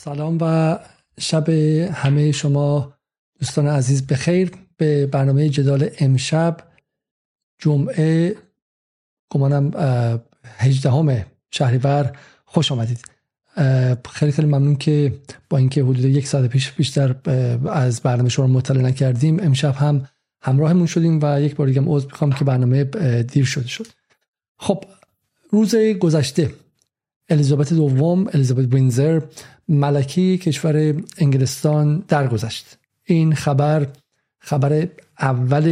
سلام و شب همه شما دوستان عزیز بخیر. به برنامه جدال امشب جمعه گمانم 18 شهریور خوش آمدید. خیلی خیلی ممنون که با اینکه حدود یک ساعت پیش بیشتر از برنامه شما مطلع نکردیم امشب هم همراهمون شدیم و یک بار دیگه عذر میخوام که برنامه دیر شد. خب روز گذشته الیزابت دوم، الیزابت وینزر، ملکه کشور انگلستان درگذشت. این خبر اول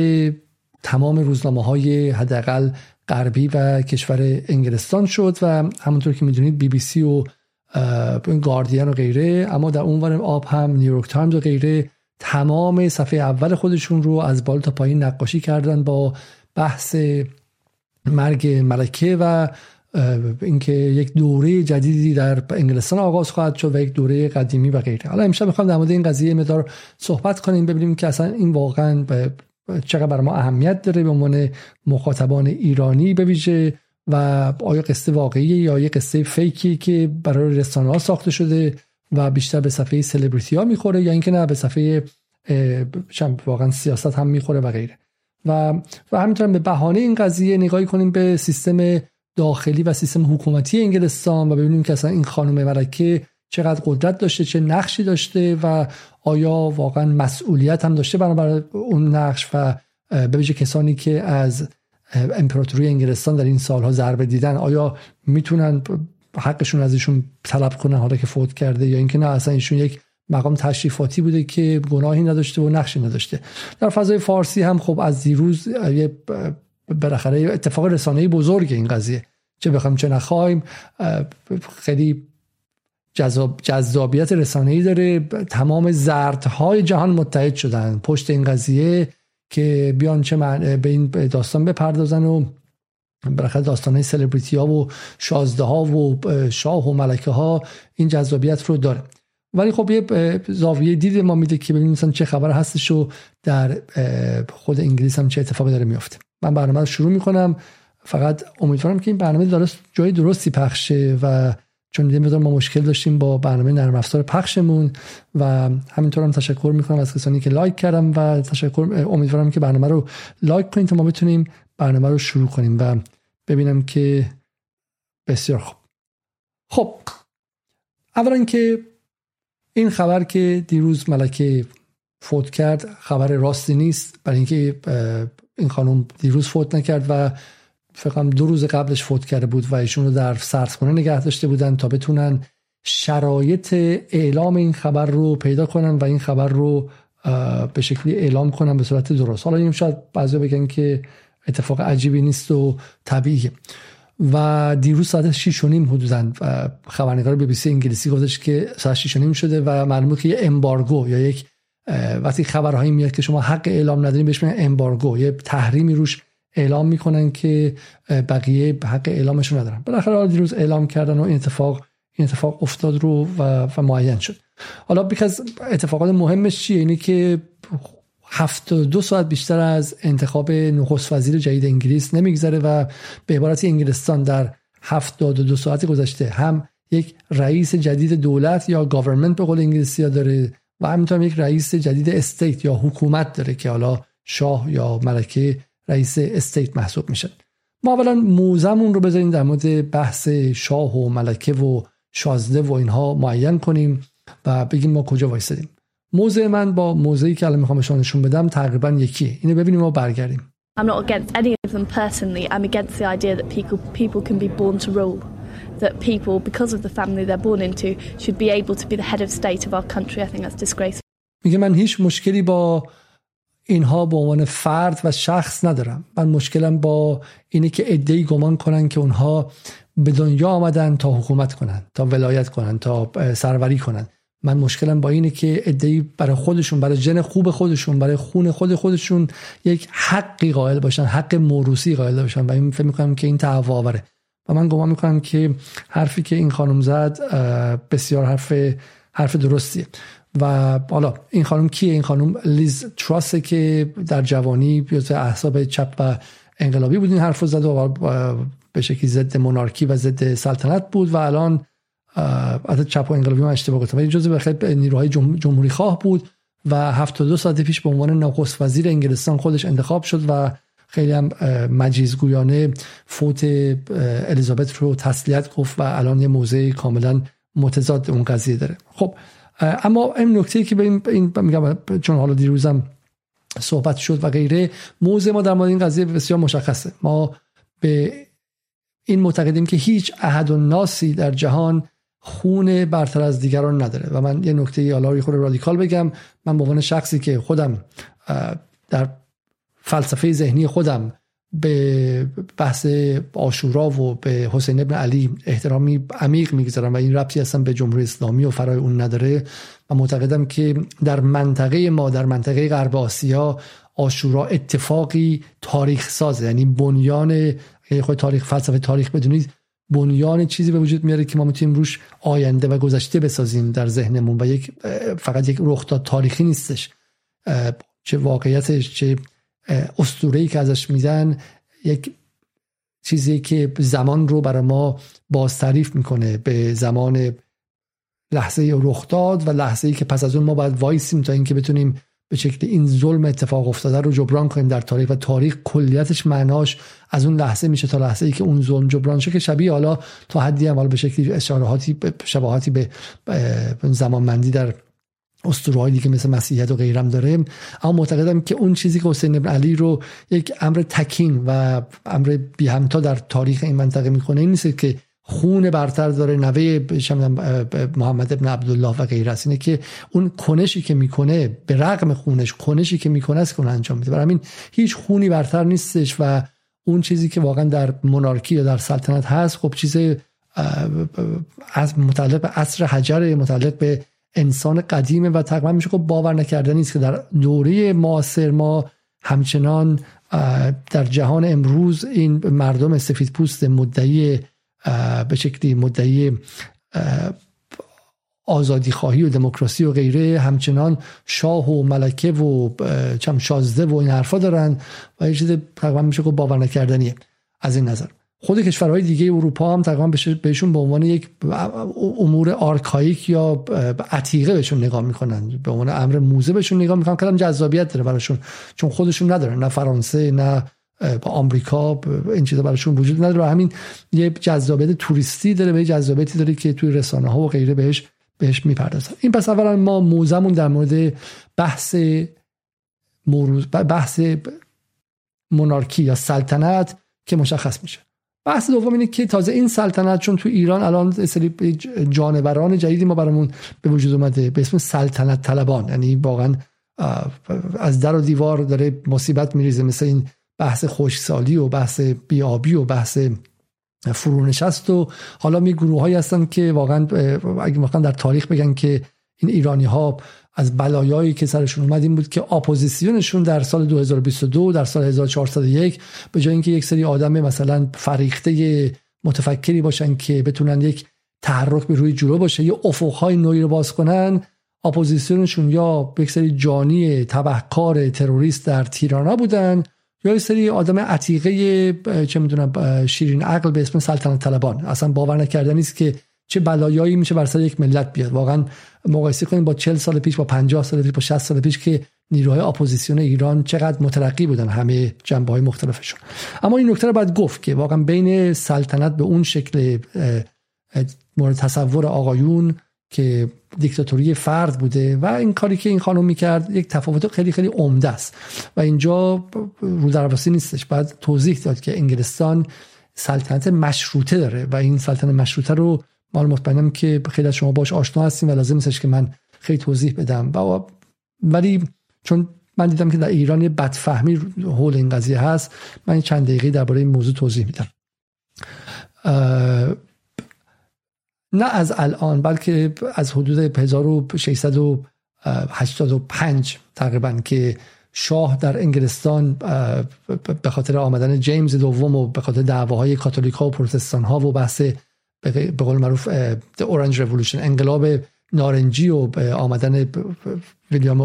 تمام روزنامه‌های حداقل غربی و کشور انگلستان شد و همونطور که می‌دونید بی بی سی و گاردین و غیره، اما در اون ور آب هم نیویورک تایمز و غیره تمام صفحه اول خودشون رو از بالا تا پایین نقاشی کردن با بحث مرگ ملکه و اینکه یک دوره جدیدی در انگلستان آغاز خواهد شد و یک دوره قدیمی و غیره. حالا امشب می‌خوام در مورد این قضیه مقدار صحبت کنیم، ببینیم که اصلا این واقعاً چقدر بر ما اهمیت داره به عنوان مخاطبان ایرانی به ویژه، و آیا قصه واقعیه یا یه قصه فیکی که برای رسانه‌ها ساخته شده و بیشتر به صفحه سلبریتی‌ها می‌خوره یا اینکه نه به صفحه واقعاً سیاست هم می‌خوره و غیره. و همینطور به بهانه این قضیه نگاهی کنیم به سیستم داخلی و سیستم حکومتی انگلستان و ببینیم که اصلا این خانم ملکه چقدر قدرت داشته، چه نقشی داشته و آیا واقعا مسئولیت هم داشته برای اون نقش و به ویژه کسانی که از امپراتوری انگلستان در این سالها ضربه دیدن آیا میتونن حقشون ازشون طلب کنن حالا که فوت کرده یا اینکه نه اصلا ایشون یک مقام تشریفاتی بوده که گناهی نداشته و نقشی نداشته. در فضای فارسی هم خب از دیروز یه بالاخره اتفاق رسانه‌ای بزرگ این قضیه چه بخوایم چه نخوایم خیلی جذابیت رسانه‌ای داره. تمام زردهای جهان متحد شدن پشت این قضیه که بیان چه به این داستان بپردازن و بالاخره داستان‌های سلبریتی‌ها و شازده‌ها و شاه و ملکه‌ها این جذابیت رو داره، ولی خب یه زاویه دید ما میده که ببینیم مثلا چه خبر هستش و در خود انگلیس هم چه اتفاقی داره میفته. من برنامه رو شروع میکنم، فقط امیدوارم که این برنامه درست جای درستی پخشه و چون دیدم ما مشکل داشتیم با برنامه نرم افزار پخشمون و همینطورم تشکر میکنم از کسانی که لایک کردم و امیدوارم که برنامه رو لایک کنید تا ما بتونیم برنامه رو شروع کنیم و ببینم که بسیار خوب. خب اولا که این خبر که دیروز ملکه فوت کرد خبر راستی نیست، برای اینکه این خانم دیروز فوت نکرد و فقط 2 روز قبلش فوت کرده بود و ایشون رو در سردخونه نگه داشته بودن تا بتونن شرایط اعلام این خبر رو پیدا کنن و این خبر رو به شکلی اعلام کنن به صورت درست. حالا این شاید بعضی بگن که اتفاق عجیبی نیست و طبیعیه. و دیروز ساعت 6:30 حدوداً خبرنگار بی بی سی انگلیسی گفتش که ساعت 6:30 شده و معلومه که یه امبارگو یا یک وقتی خبرهایی میاد که شما حق اعلام ندارین بهش میگن امبارگو، یه تحریمی روش اعلام میکنن که بقیه حق اعلامش رو ندارن. بالاخره دیروز اعلام کردن و این اتفاق افتاد رو و معین شد. حالا یک از اتفاقات مهمش چیه؟ اینه که 72 ساعت بیشتر از انتخاب نخست وزیر جدید انگلیس نمیگذره و به عبارتی انگلستان در 72 ساعت گذشته هم یک رئیس جدید دولت یا گاورنمنت به قول انگلیسی‌ها داره و همینطور یک رئیس جدید استیت یا حکومت داره که حالا شاه یا ملکه رئیس استیت محسوب میشن. ما اولا موزمون رو بذاریم در مورد بحث شاه و ملکه و شازده و اینها معین کنیم و بگیم ما کجا وایسادیم. موزه من با موزه‌ای که الان میخوام شما نشون بدم تقریبا یکیه. اینو ببینیم و برگردیم. I'm not against any of them personally. I'm against the idea that people can be born to rule. That people because of the family they're born into should be able to be the head of state of our country. I think that's disgraceful. میگه من هیچ مشکلی با اینها به عنوان فرد و شخص ندارم. من مشکلم با اینه که عده‌ای گمان کنن که اونها به دنیا آمدن تا حکومت کنن، تا ولایت کنن، تا سروری کنن. من مشکلم با اینه که ادعی برای خودشون، برای جن خوب خودشون، برای خون خودشون یک حقی قائل باشن، حق موروثی قائل باشن و این فکر می‌کنم که این تعویض آوره. و من گمان می‌کنم که حرفی که این خانم زد بسیار حرف درستیه. و حالا این خانم کیه؟ این خانم لیز تراس که در جوانی پیوست احزاب چپ و انقلابی بود این حرفو زد و به شکلی ضد مونارکی و ضد سلطنت بود و الان البته چپ و انقلابی من اشتباه گفتم، ولی جزو خیلی نیروهای جمهوری خواه بود و 72 ساعت پیش به عنوان نخست وزیر انگلستان خودش انتخاب شد و خیلی هم مجیزگویانه فوت الیزابت رو تسلیت گفت و الان یه موضع کاملا متضاد اون قضیه داره. خب اما این نکته که به این میگم، چون حالا دیروزم صحبت شد و غیره، موضع ما در مورد این قضیه بسیار مشخصه. ما به این معتقدیم که هیچ احد و ناسی در جهان خون برتر از دیگران نداره. و من یه نکته آلاری خود رادیکال بگم، من به عنوان شخصی که خودم در فلسفه ذهنی خودم به بحث عاشورا و به حسین ابن علی احترامی عمیق میگذارم و این ربطی اصلا به جمهوری اسلامی و فرای اون نداره و معتقدم که در منطقه ما، در منطقه غرب آسیا، عاشورا اتفاقی تاریخ سازه، یعنی بنیان خود تاریخ، فلسفه تاریخ بدونید، بنیان چیزی به وجود میاره که ما میتونیم روش آینده و گذشته بسازیم در ذهنمون و یک فقط یک رخداد تاریخی نیستش، چه واقعیتش، چه اسطوره‌ای که ازش میدن، یک چیزی که زمان رو برای ما باز تعریف میکنه به زمان لحظه رخ داد و لحظه‌ای که پس از اون ما باید وایسیم تا اینکه بتونیم به شکل این ظلم اتفاق افتاده رو جبران کنیم در تاریخ. و تاریخ کلیتش معناش از اون لحظه میشه تا لحظه‌ای که اون ظلم جبران شه، که شبیه حالا تا حدی هم حالا به شکلی اشارهاتی شباهتی به زمانمندی در اسطوره‌ای دیگه مثل مسیحیت و غیرم داره. اما معتقدم که اون چیزی که حسین ابن علی رو یک امر تکین و امر بی همتا در تاریخ این منطقه میکنه این نیست که خون برتر داره، نوه محمد ابن عبدالله و غیره است، اینه که اون کنشی که میکنه به رغم خونش، کنشی که میکنه است که اون انجام میده. برای همین هیچ خونی برتر نیستش و اون چیزی که واقعا در مونارکی یا در سلطنت هست، خب چیز از متعلق به عصر حجر، متعلق به انسان قدیمه و تقریبا میشه خب باور نکردنی است که در دوره معاصر ما همچنان در جهان امروز این مردم سفیدپوست مدعی به شکلی مدعی آزادی خواهی و دموکراسی و غیره همچنان شاه و ملکه و چم شازده و این حرفا دارن و یه چیز تقریبا میشه خب باور نکردنیه. از این نظر خود کشورهای دیگه اروپا هم تقریبا بهشون به عنوان یک امور آرکایک یا عتیقه بهشون نگاه میکنن، به عنوان امر موزه بهشون نگاه میکنن، کلام جذابیت داره براشون چون خودشون ندارن، نه فرانسه نه با آمریکا این چیزا براشون وجود نداره و همین یه جذابیت توریستی داره، به جذابیتی داره که توی رسانه ها و غیره بهش میپردازن. این پس اولا ما موزمون در مورد بحث مونارکی یا سلطنت که مشخص میشه. بحث دوم اینه که تازه این سلطنت، چون تو ایران الان سری جانوران جدیدی ما برامون به وجود اومده به اسم سلطنت طلبان، یعنی واقعا از در و دیوار داره مصیبت میریزه، مثل این بحث خشکسالی و بحث بیابی و بحث فرونشست و حالا می گروه هایی هستن که واقعا اگه واقعا در تاریخ بگن که این ایرانی ها از بلایایی که سرشون اومد این بود که اپوزیسیونشون در سال 2022 در سال 1401 به جای اینکه یک سری آدم مثلا فریخته متفکری باشن که بتونن یک تحرک به روی جلو باشه، یه افقهای نوعی رو باز کنن، اپوزیسیونشون یا یک سری جانی تبهکار تروریست در تیرانا بودن یا یک سری آدم عتیقه چه میدونم شیرین عقل به اسم سلطنت طلبان. اصلا باور نکردنی است که چه بلایایی میشه بر سر یک ملت بیاد. واقعا مقایسه کنیم با 40 سال پیش، با 50 سال پیش، با 60 سال پیش که نیروهای اپوزیسیون ایران چقدر مترقی بودن همه جنبه‌های مختلفشون. اما این نکته رو باید گفت که واقعا بین سلطنت به اون شکل مورد تصور آقایون که دیکتاتوری فرد بوده و این کاری که این خانم میکرد یک تفاوت خیلی خیلی عمده است و اینجا رو درواسی نیستش. باید توضیح داد که انگلستان سلطنت مشروطه داره و این سلطنت مشروطه رو من مطمئنم که خیلی از شما باش آشنا هستیم و لازم نیستش که من خیلی توضیح بدم، ولی چون من دیدم که در ایران یه بدفهمی حول این قضیه هست، من چند دقیقه درباره این موضوع توضیح میدم، نه از الان بلکه از حدود 1685 تقریبا که شاه در انگلستان به خاطر آمدن جیمز دوم و به خاطر دعواهای کاتولیک ها و پروتستان ها و بحث به قول معروف The Orange Revolution، انقلاب نارنجی و آمدن ویلیام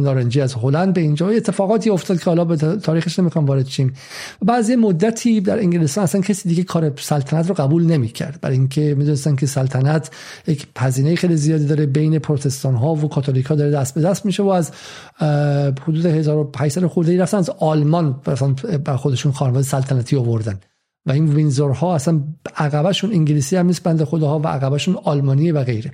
نارنجی از هلند به اینجا اتفاقاتی افتاد که حالا به تاریخش نمیخوام وارد شیم. بعضی مدتی در انگلستان اصلا کسی دیگه کار سلطنت رو قبول نمیکرد، برای اینکه میدونستن که سلطنت یک هزینه خیلی زیادی داره، بین پروتستان ها و کاتولیک ها داره دست به دست میشه و از حدود 1800 خردی رفتن از آلمان بر خودشون خانواده سلطنتی آوردن و این وینزورها اصلا عقبشون انگلیسی هم نیست بنده خداها و عقبشون آلمانیه و غیره.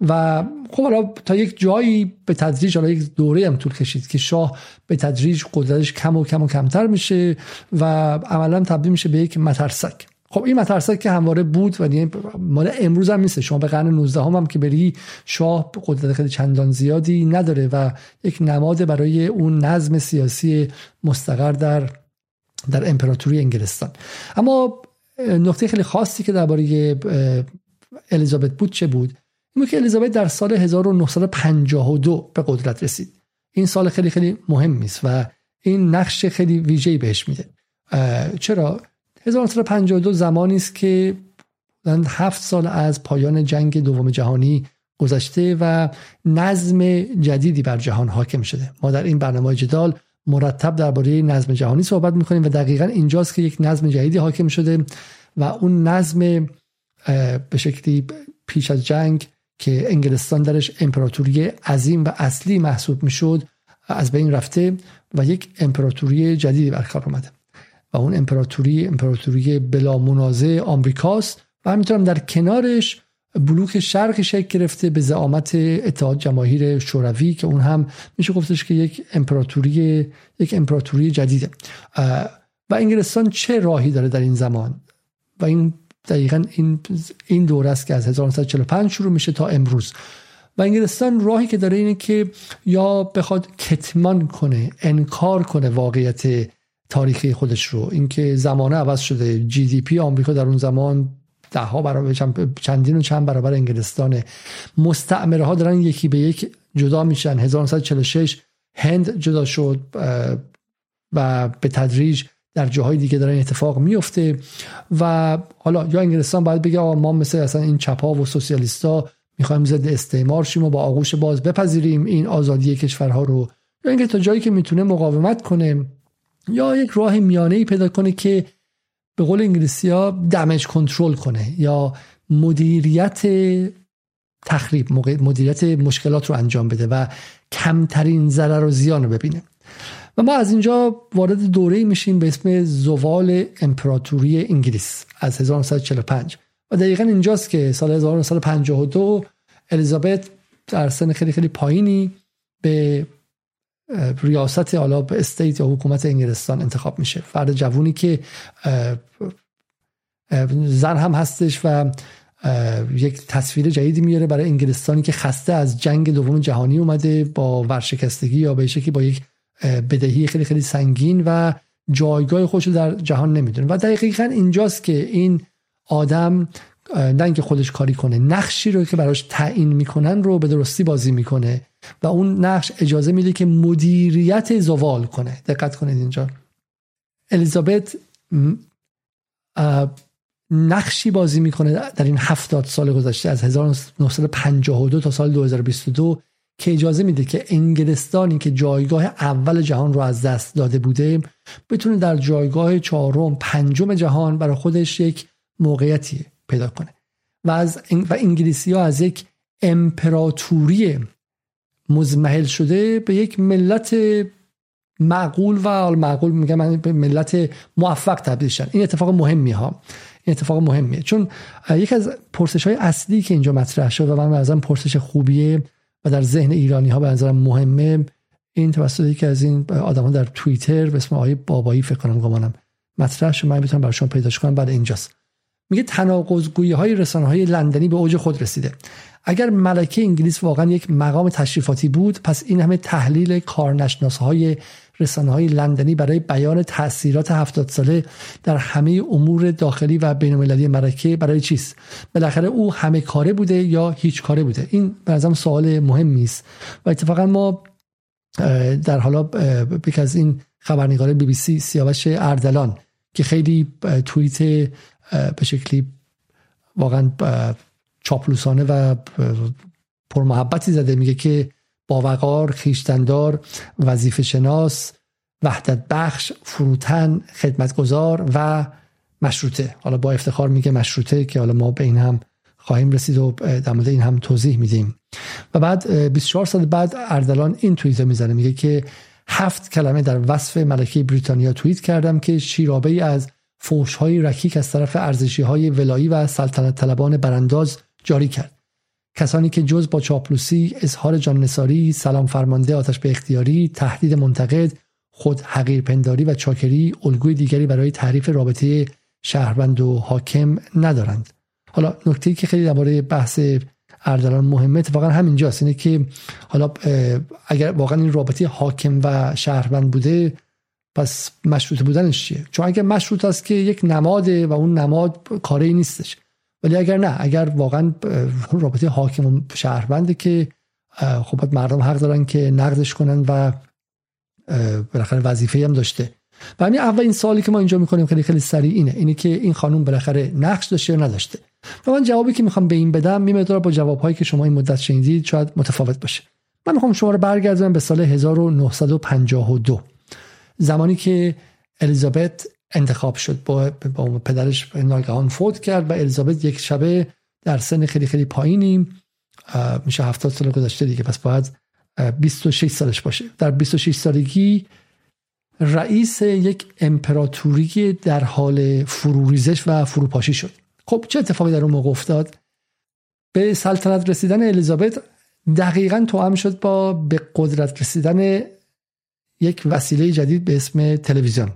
و خب حالا تا یک جایی به تدریج، حالا یک دوره هم طول کشید که شاه به تدریج قدرتش کم و کم و کمتر میشه و عملا تبدیل میشه به یک مترسک. خب این مترسک که همواره بود و دیگه مال امروز هم نیست، شما به قرن 19 هم که بری شاه قدرت خیلی چندان زیادی نداره و یک نماد برای اون نظم سیاسی مستقر در امپراتوری انگلستان. اما نکته خیلی خاصی که درباره الیزابت بود چه بود؟ اینه که الیزابت در سال 1952 به قدرت رسید. این سال خیلی خیلی مهم است و این نقش خیلی ویژه‌ای بهش میده. چرا؟ 1952 زمانی است که 7 سال از پایان جنگ دوم جهانی گذشته و نظم جدیدی بر جهان حاکم شده. ما در این برنامه جدال مرتب درباره نظم جهانی صحبت می‌کنیم و دقیقاً اینجاست که یک نظم جدیدی حاکم شده و اون نظم به شکلی پیش از جنگ که انگلستان درش امپراتوری عظیم و اصلی محسوب می‌شد از بین رفته و یک امپراتوری جدیدی برقرار آمده و اون امپراتوری بلا منازع آمریکاست و همینطورم در کنارش بلوک شرق شکل گرفته به زعامت اتحاد جماهیر شوروی که اون هم میشه گفتش که یک امپراتوری جدیده. و انگلستان چه راهی داره در این زمان؟ و این دقیقاً این دوره است که از 1945 شروع میشه تا امروز و انگلستان راهی که داره اینه که یا بخواد کتمان کنه، انکار کنه واقعیت تاریخی خودش رو، اینکه زمانه عوض شده، جی دی پی آمریکا در اون زمان دهها برابر، چندین و چند برابر انگلستانه، مستعمره ها دارن یکی به یک جدا میشن. 1946 هند جدا شد و به تدریج در جاهای دیگه دارن اتفاق میفته و حالا یا انگلستان باید بگه آقا ما مثل اصلا این چپا و سوسیالیستا میخوایم ضد استعمار شیم و با آغوش باز بپذیریم این آزادی کشورها رو، یا اینکه تا جایی که میتونه مقاومت کنه یا یک راه میانه‌ای پیدا کنه که به قول انگلیسی‌ها دمیج کنترل کنه یا مدیریت تخریب، مدیریت مشکلات رو انجام بده و کمترین ضرر و زیان رو ببینه. و ما از اینجا وارد دوره‌ای میشیم به اسم زوال امپراتوری انگلیس از 1945 و دقیقاً اینجاست که سال 1952 الیزابت در سن خیلی خیلی پایینی به ریاست حالا به استیت یا حکومت انگلستان انتخاب میشه. فرد جوونی که زن هم هستش و یک تصویر جدیدی میاره برای انگلستانی که خسته از جنگ دوم جهانی اومده با ورشکستگی یا به شکلی با یک بدهی خیلی خیلی سنگین و جایگاه خودش رو در جهان نمیدونه و دقیقاً اینجاست که این آدم نه اینکه خودش کاری کنه، نقشی رو که براش تعیین میکنن رو به درستی بازی میکنه و اون نقش اجازه میده که مدیریت زوال کنه. دقت کنید اینجا الیزابت نقشی بازی میکنه در این 70 سال گذشته از 1952 تا سال 2022 که اجازه میده که انگلستانی که جایگاه اول جهان رو از دست داده بوده بتونه در جایگاه چهارم پنجم جهان برای خودش یک موقعیتی پیدا کنه و انگلیسی ها از یک امپراتوری مزمحل شده به یک ملت معقول میگم من به ملت موفق تبدیل شدن. این اتفاق مهمیه ها، این اتفاق مهمیه چون یک از پرسش های اصلی که اینجا مطرح شد و من ازم پرسش خوبیه و در ذهن ایرانی ها به نظرم مهمه، این توسط یکی از این آدما در توییتر به اسم آقای بابایی فکر کنم گمانم مطرح شد، من میتونم براتون پیداش کنم. بعد اینجاست میگه تناقض‌گویی های رسانه‌های لندنی به اوج خود رسیده. اگر ملکه انگلیس واقعا یک مقام تشریفاتی بود پس این همه تحلیل کارنشناس‌های رسانه‌های لندنی برای بیان تأثیرات 70 ساله در همه امور داخلی و بین‌المللی ملکه برای چیست؟ بالاخره او همه کاره بوده یا هیچ کاره بوده؟ این به نظرم سوال مهمی است و اتفاقا ما در حالا یک از این خبرنگار بی بی سی سیاوش اردلان که خیلی توییت به شکلی واقعا چاپلوسانه و پرمحبتی زده، میگه که باوقار، خویشتندار، وظیفه شناس، وحدت بخش، فروتن، خدمتگزار و مشروطه. حالا با افتخار میگه مشروطه که حالا ما به این هم خواهیم رسید و در مورد این هم توضیح میدیم. و بعد 24 سال بعد اردلان این توییت میزنه، میگه که 7 کلمه در وصف ملکه بریتانیا توییت کردم که شیرابه‌ای از فحش‌های رکیک از طرف ارزشی‌های ولایی و سلطنت طلبان برانداز جاری کرد، کسانی که جز با چاپلوسی، اظهار جاننثاری، سلام فرمانده آتش به اختیاری، تهدید منتقد، خود حقیرپنداری و چاکری الگوی دیگری برای تعریف رابطه شهروند و حاکم ندارند. حالا نکته‌ای که خیلی درباره بحث اردلان مهمه اتفاقا همینجاست، اینه که حالا اگر واقعا این رابطه حاکم و شهروند بوده پس مشروط بودنش چیه؟ چون اگر مشروط است که یک نماده و اون نماد کاری نیستش، ولی اگر نه، اگر واقعا رابطه حاکم و شهرونده که خب مردم حق دارن که نقدش کنن و بالاخره وظیفه‌ای هم داشته. و همین اولین سوالی که ما اینجا می‌کنیم خیلی خیلی سریع اینه که این خانم بالاخره نقش داشته یا نداشته. و من جوابی که میخوام به این بدم می‌مداره با جواب‌هایی که شما این مدت شنیدید شاید متفاوت باشه. من می‌خوام شما رو برگردونم به سال 1952، زمانی که الیزابت انتخاب شد، با پدرش ناگهان فوت کرد و الیزابت یک شبه در سن خیلی خیلی پایینی، میشه 70 سال گذشته دیگه، پس باید 26 سالش باشه. در 26 سالگی رئیس یک امپراتوری در حال فروریزش و فروپاشی شد. خب چه اتفاقی در اون موقع افتاد؟ به سلطنت رسیدن الیزابت دقیقاً توأم شد با به قدرت رسیدن یک وسیله جدید به اسم تلویزیون،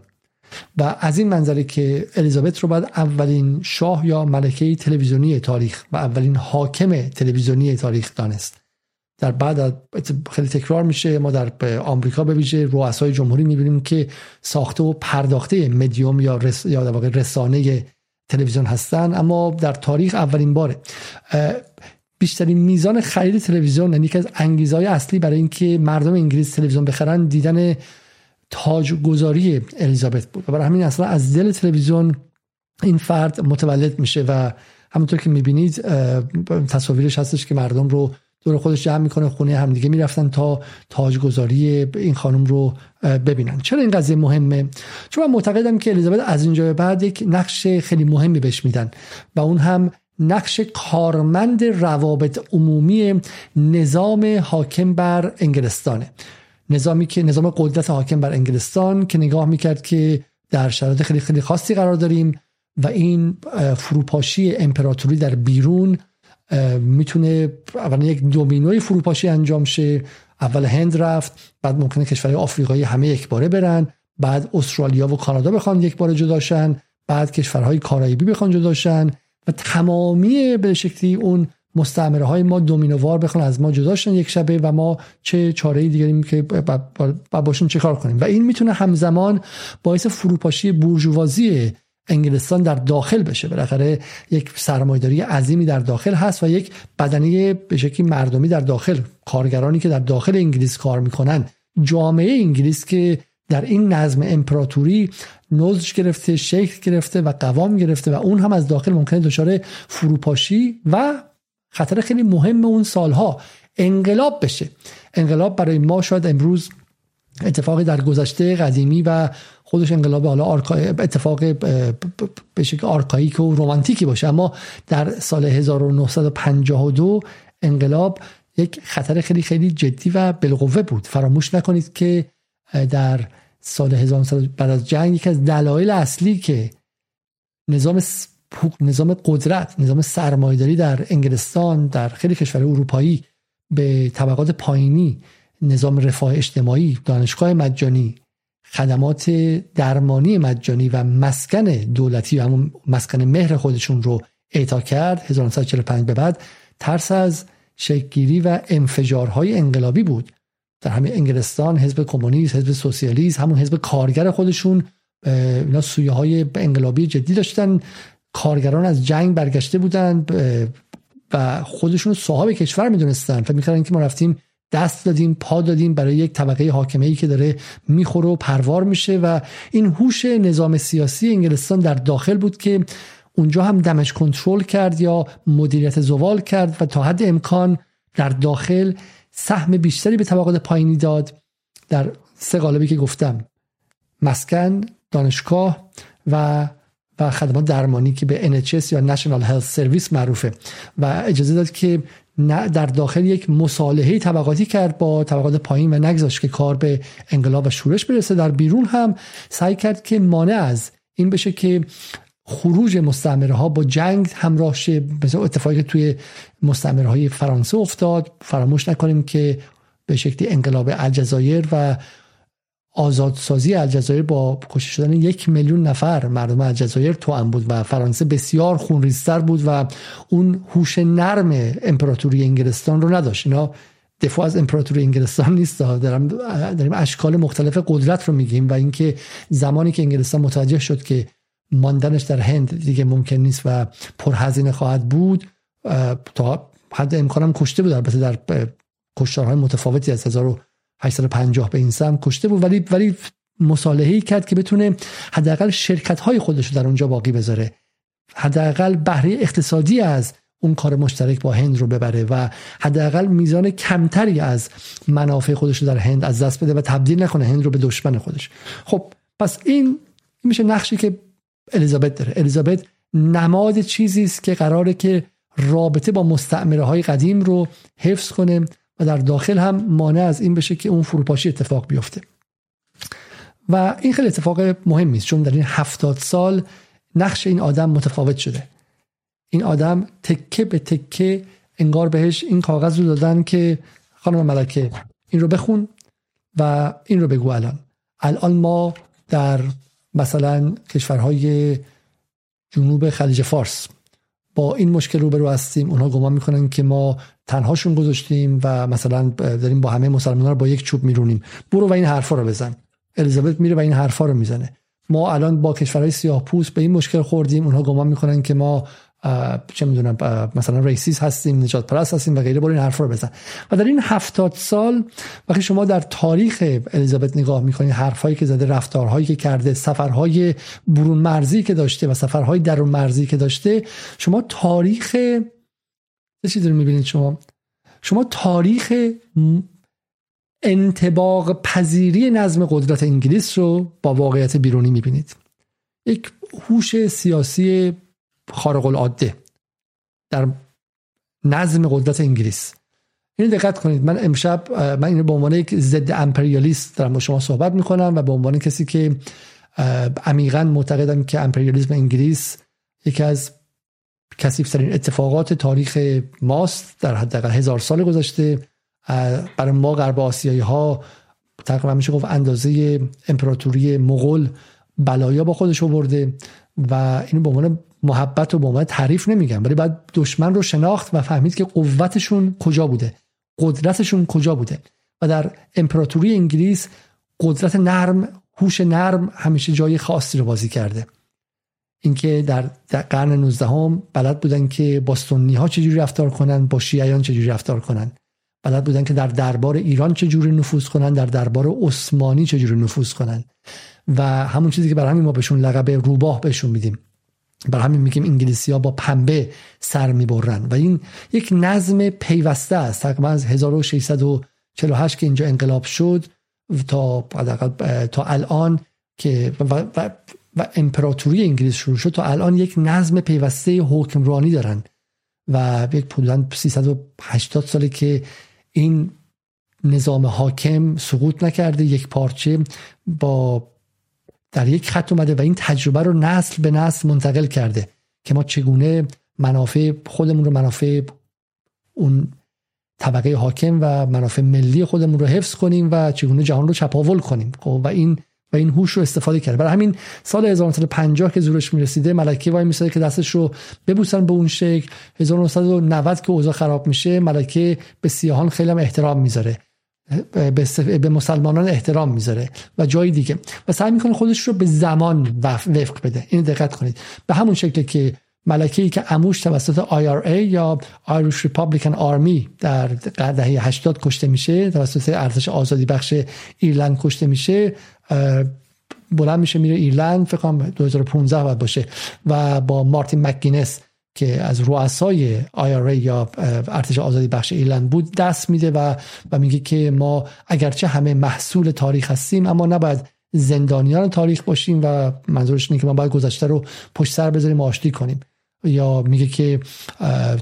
و از این منظره که الیزابت رو بعد اولین شاه یا ملکه تلویزیونی تاریخ و اولین حاکم تلویزیونی تاریخ دانست. در بعد خیلی تکرار میشه، ما در آمریکا به ویژه رؤسای جمهوری میبینیم که ساخته و پرداخته مدیوم یا در واقع رسانه تلویزیون هستن، اما در تاریخ اولین باره بیشترین میزان خرید تلویزیون، یعنی یکی از انگیزه‌های اصلی برای اینکه مردم انگلیس تلویزیون بخرن دیدن تاجگذاری الیزابت بود. و برای همین اصلا از دل تلویزیون این فرد متولد میشه و همونطور که میبینید تصاویرش هستش که مردم رو دور خودش جمع میکنه، خونه همدیگه میرفتن تا تاجگذاری این خانم رو ببینن. چرا این قضیه مهمه؟ چون من معتقدم که الیزابت از اینجا به بعد یک نقش خیلی مهمی بهش میدن و اون هم نقش کارمند روابط عمومی نظام حاکم بر انگلستانه، نظامی که نظام قدرت حاکم بر انگلستان که نگاه میکرد که در شرایط خیلی خیلی خاصی قرار داریم و این فروپاشی امپراتوری در بیرون میتونه اولا یک دومینوی فروپاشی انجام شه، اول هند رفت، بعد ممکنه کشورهای آفریقایی همه یک باره برن، بعد استرالیا و کانادا بخوان یک باره جداشن، بعد کشورهای کارائیبی بخوان جداشن و تمامی به شکلی اون مستعمره های ما دومینووار بخوان از ما جداشن یک شبه و ما چه چاره‌ای دیگریم که باشون چه کار کنیم. و این میتونه همزمان باعث فروپاشی بورژوازی انگلستان در داخل بشه. بالاخره یک سرمایه‌داری عظیمی در داخل هست و یک بدنه به شکلی مردمی در داخل، کارگرانی که در داخل انگلیس کار میکنن، جامعه انگلیس که در این نظم امپراتوری نضج گرفته، شکل گرفته و قوام گرفته و اون هم از داخل ممکنه دچار فروپاشی و خطر خیلی مهم اون سالها انقلاب بشه. انقلاب برای ما شاید امروز اتفاقی در گذشته قدیمی و خودش انقلاب حالا اتفاق به شکل آرکاییک و رمانتیکی باشه، اما در سال 1952 انقلاب یک خطر خیلی خیلی جدی و بالقوه بود. فراموش نکنید که در سال 1900 بعد از جنگ یکی از دلایل اصلی که نظام قدرت، نظام سرمایه‌داری در انگلستان، در خیلی کشورهای اروپایی به طبقات پایینی، نظام رفاه اجتماعی، دانشگاه مجانی، خدمات درمانی مجانی و مسکن دولتی و همون مسکن مهر خودشون رو اعطا کرد 1945 به بعد، ترس از شکل‌گیری و انفجارهای انقلابی بود. در همین انگلستان حزب کمونیست، حزب سوسیالیست، همون حزب کارگر خودشون، اینا سویه‌های انقلابی جدی داشتن، کارگران از جنگ برگشته بودن و خودشون صاحب کشور می‌دونستن، فکر می‌کردن که ما رفتیم دست دادیم، پا دادیم برای یک طبقه حاکمه‌ای که داره میخوره و پروار میشه. و این هوش نظام سیاسی انگلستان در داخل بود که اونجا هم دمج کنترل کرد یا مدیریت زوال کرد و تا حد امکان در داخل سهم بیشتری به طبقات پایینی داد در سه قالبی که گفتم: مسکن، دانشگاه و خدمات درمانی که به NHS یا National Health Service معروفه، و اجازه داد که در داخل یک مصالحه طبقاتی کرد با طبقات پایین و نگذاشت که کار به انقلاب و شورش برسه. در بیرون هم سعی کرد که مانع از این بشه که خروج مستعمره ها با جنگ همراه شه، مثل اتفاقی که توی مستعمره های فرانسه افتاد. فراموش نکنیم که به شکلی انقلاب الجزایر و آزادسازی الجزایر با کشته شدن 1 میلیون نفر مردم الجزایر توأم بود و فرانسه بسیار خونریزتر بود و اون هوش نرم امپراتوری انگلستان رو نداشت. اینا دفاع از امپراتوری انگلستان نیست، داریم اشکال مختلف قدرت رو میگیم. و اینکه زمانی که انگلستان متوجه شد که ماندنش در هند دیگه ممکن نیست و پرهزینه خواهد بود، تا حد امکانم کشته بود، البته در کشتارهای متفاوتی از 1850 به این سم کشته بود، ولی مصالحه‌ای کرد که بتونه حداقل شرکت‌های خودش رو در اونجا باقی بذاره، حداقل بهره اقتصادی از اون کار مشترک با هند رو ببره و حداقل میزان کمتری از منافع خودش رو در هند از دست بده و تبدیل نکنه هند رو به دشمن خودش. خب پس این میشه نقشی که الیزابت داره. الیزابت نماد چیزی است که قراره که رابطه با مستعمره‌های قدیم رو حفظ کنه و در داخل هم مانع از این بشه که اون فروپاشی اتفاق بیفته. و این خیلی اتفاق مهمی است، چون در این 70 سال نقش این آدم متفاوت شده. این آدم تکه به تکه انگار بهش این کاغذ رو دادن که خانم ملکه این رو بخون و این رو بگو. الان ما در مثلا کشورهای جنوب خلیج فارس با این مشکل روبرو هستیم. اونها گمان میکنن که ما تنهاشون گذاشتیم و مثلا داریم با همه مسلمان‌ها رو با یک چوب میرونیم. برو و این حرفا رو بزن. الیزابت میره و این حرفا رو میزنه. ما الان با کشورهای سیاه‌پوست به این مشکل خوردیم. اونها گمان میکنن که ما چه میدونم مثلا ریسیست هستیم، نجات پرست هستیم و غیره. برو این حرفا رو بزن. و در این 70 سال وقتی شما در تاریخ الیزابت نگاه میکنید، حرفایی که زده، رفتارهایی که کرده، سفرهای برون مرزی که داشته و سفرهای درون مرزی که داشته، شما تاریخ چیزی رو میبینید. شما تاریخ انطباق پذیری نظم قدرت انگلیس رو با واقعیت بیرونی میبینید. یک هوش سیاسی خارق العاده در نظم قدرت انگلیس. اینو دقت کنید. من امشب اینو به عنوان یک ضد امپریالیست دارم با شما صحبت میکنم و به عنوان کسی که عمیقاً معتقدم که امپریالیسم انگلیس یکی از کثیف‌ترین اتفاقات تاریخ ماست در حداقل 1000 سال گذشته. برای ما غرب آسیایی‌ها تقریبا میشه گفت اندازه امپراتوری مغول بلایا با خودش آورده و اینو به عنوان محبت و به عنوان تعریف نمیگم، ولی بعد دشمن رو شناخت و فهمید که قوتشون کجا بوده، قدرتشون کجا بوده. و در امپراتوری انگلیس قدرت نرم، هوش نرم همیشه جای خاصی رو بازی کرده. اینکه در قرن 19 هم بلد بودن که با سنی‌ها چجوری رفتار کنن، با شیعیان چجوری رفتار کنن. بلد بودن که در دربار ایران چجوری نفوذ کنن، در دربار عثمانی چجوری نفوذ کنن. و همون چیزی که برای همین ما بهشون لقب روباه بهشون میدیم. برای همین میگیم انگلیسی‌ها با پنبه سر میبرن. و این یک نظم پیوسته است. تقریبا از 1648 که اینجا انقلاب شد تا الان که و امپراتوری انگلیس شروع شد، تا الان یک نظم پیوسته حکمرانی دارن و یک حدوداً 380 ساله که این نظام حاکم سقوط نکرده، یک پارچه با در یک خط اومده و این تجربه رو نسل به نسل منتقل کرده که ما چگونه منافع خودمون رو، منافع اون طبقه حاکم و منافع ملی خودمون رو حفظ کنیم و چگونه جهان رو چپاول کنیم. و این هوش رو استفاده کرد. برای همین سال 1950 که زورش میرسیده، ملکه وای میسازه که دستش رو ببوسن به اون شکل. 1990 که اوضاع خراب میشه، ملکه به سیاهان خیلی هم احترام میذاره، به مسلمانان احترام میذاره و جای دیگه، و سعی میکنه خودش رو به زمان وفق بده. اینو دقت کنید. به همون شکل که ملکه‌ای که عموش توسط IRA یا Irish Republican Army در دهه 80 کشته میشه، توسط ارتش آزادی بخش ایرلند کشته میشه، بلند میشه میره ایرلند، فکر کنم 2015 باید باشه، و با مارتین مکگینس که از رؤسای IRA یا ارتش آزادی بخش ایرلند بود دست میده و میگه که ما اگرچه همه محصول تاریخ هستیم اما نباید زندانیان تاریخ باشیم، و منظورش اینه که ما باید گذشته رو پشت سر بذاریم و آشتی کنیم. یا میگه که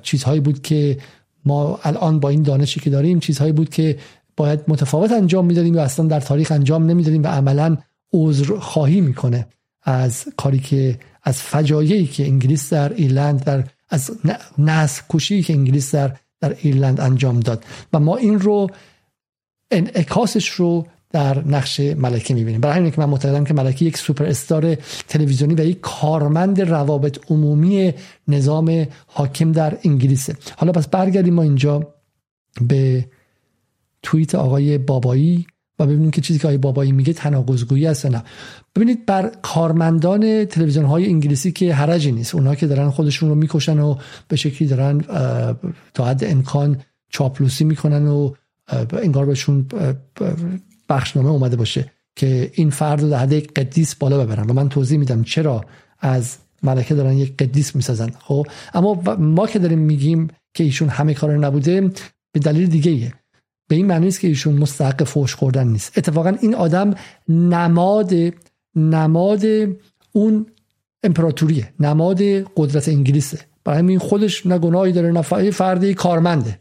چیزهایی بود که ما الان با این دانشی که داریم چیزهایی بود که باید متفاوت انجام میدادیم و اصلا در تاریخ انجام نمیدادیم، و عملا عذر خواهی میکنه از کاری که از فجایعی که انگلیس در ایرلند از نسل‌کشی که انگلیس در ایرلند انجام داد، و ما این رو انعکاسش رو در نقش ملکه می‌بینیم. برای همین که من معتقدم که ملکه یک سوپر استار تلویزیونی و یک کارمند روابط عمومی نظام حاکم در انگلیسه. حالا پس برگردیم ما اینجا به توییت آقای بابایی و ببینیم که چیزی که آقای بابایی میگه تناقض‌گویی است یا نه. ببینید، بر کارمندان تلویزیون‌های انگلیسی که حرجی نیست، اونها که دارن خودشون رو میکشن و به شکلی دارن تا حد امکان چاپلوسی میکنن و انگار بهشون بخشنامه اومده باشه که این فرد رو در حد یک قدیس بالا ببرن، و من توضیح میدم چرا از ملکه دارن یک قدیس میسازن. خب اما ما که داریم میگیم که ایشون همه کار نبوده، به دلیل دیگه‌ایه. به این معنی نیست که ایشون مستحق فحش خوردن نیست. اتفاقا این آدم نماد اون امپراتوریه، نماد قدرت انگلیسه. برای همین خودش نه گناهی داره نه فردی، کارمنده.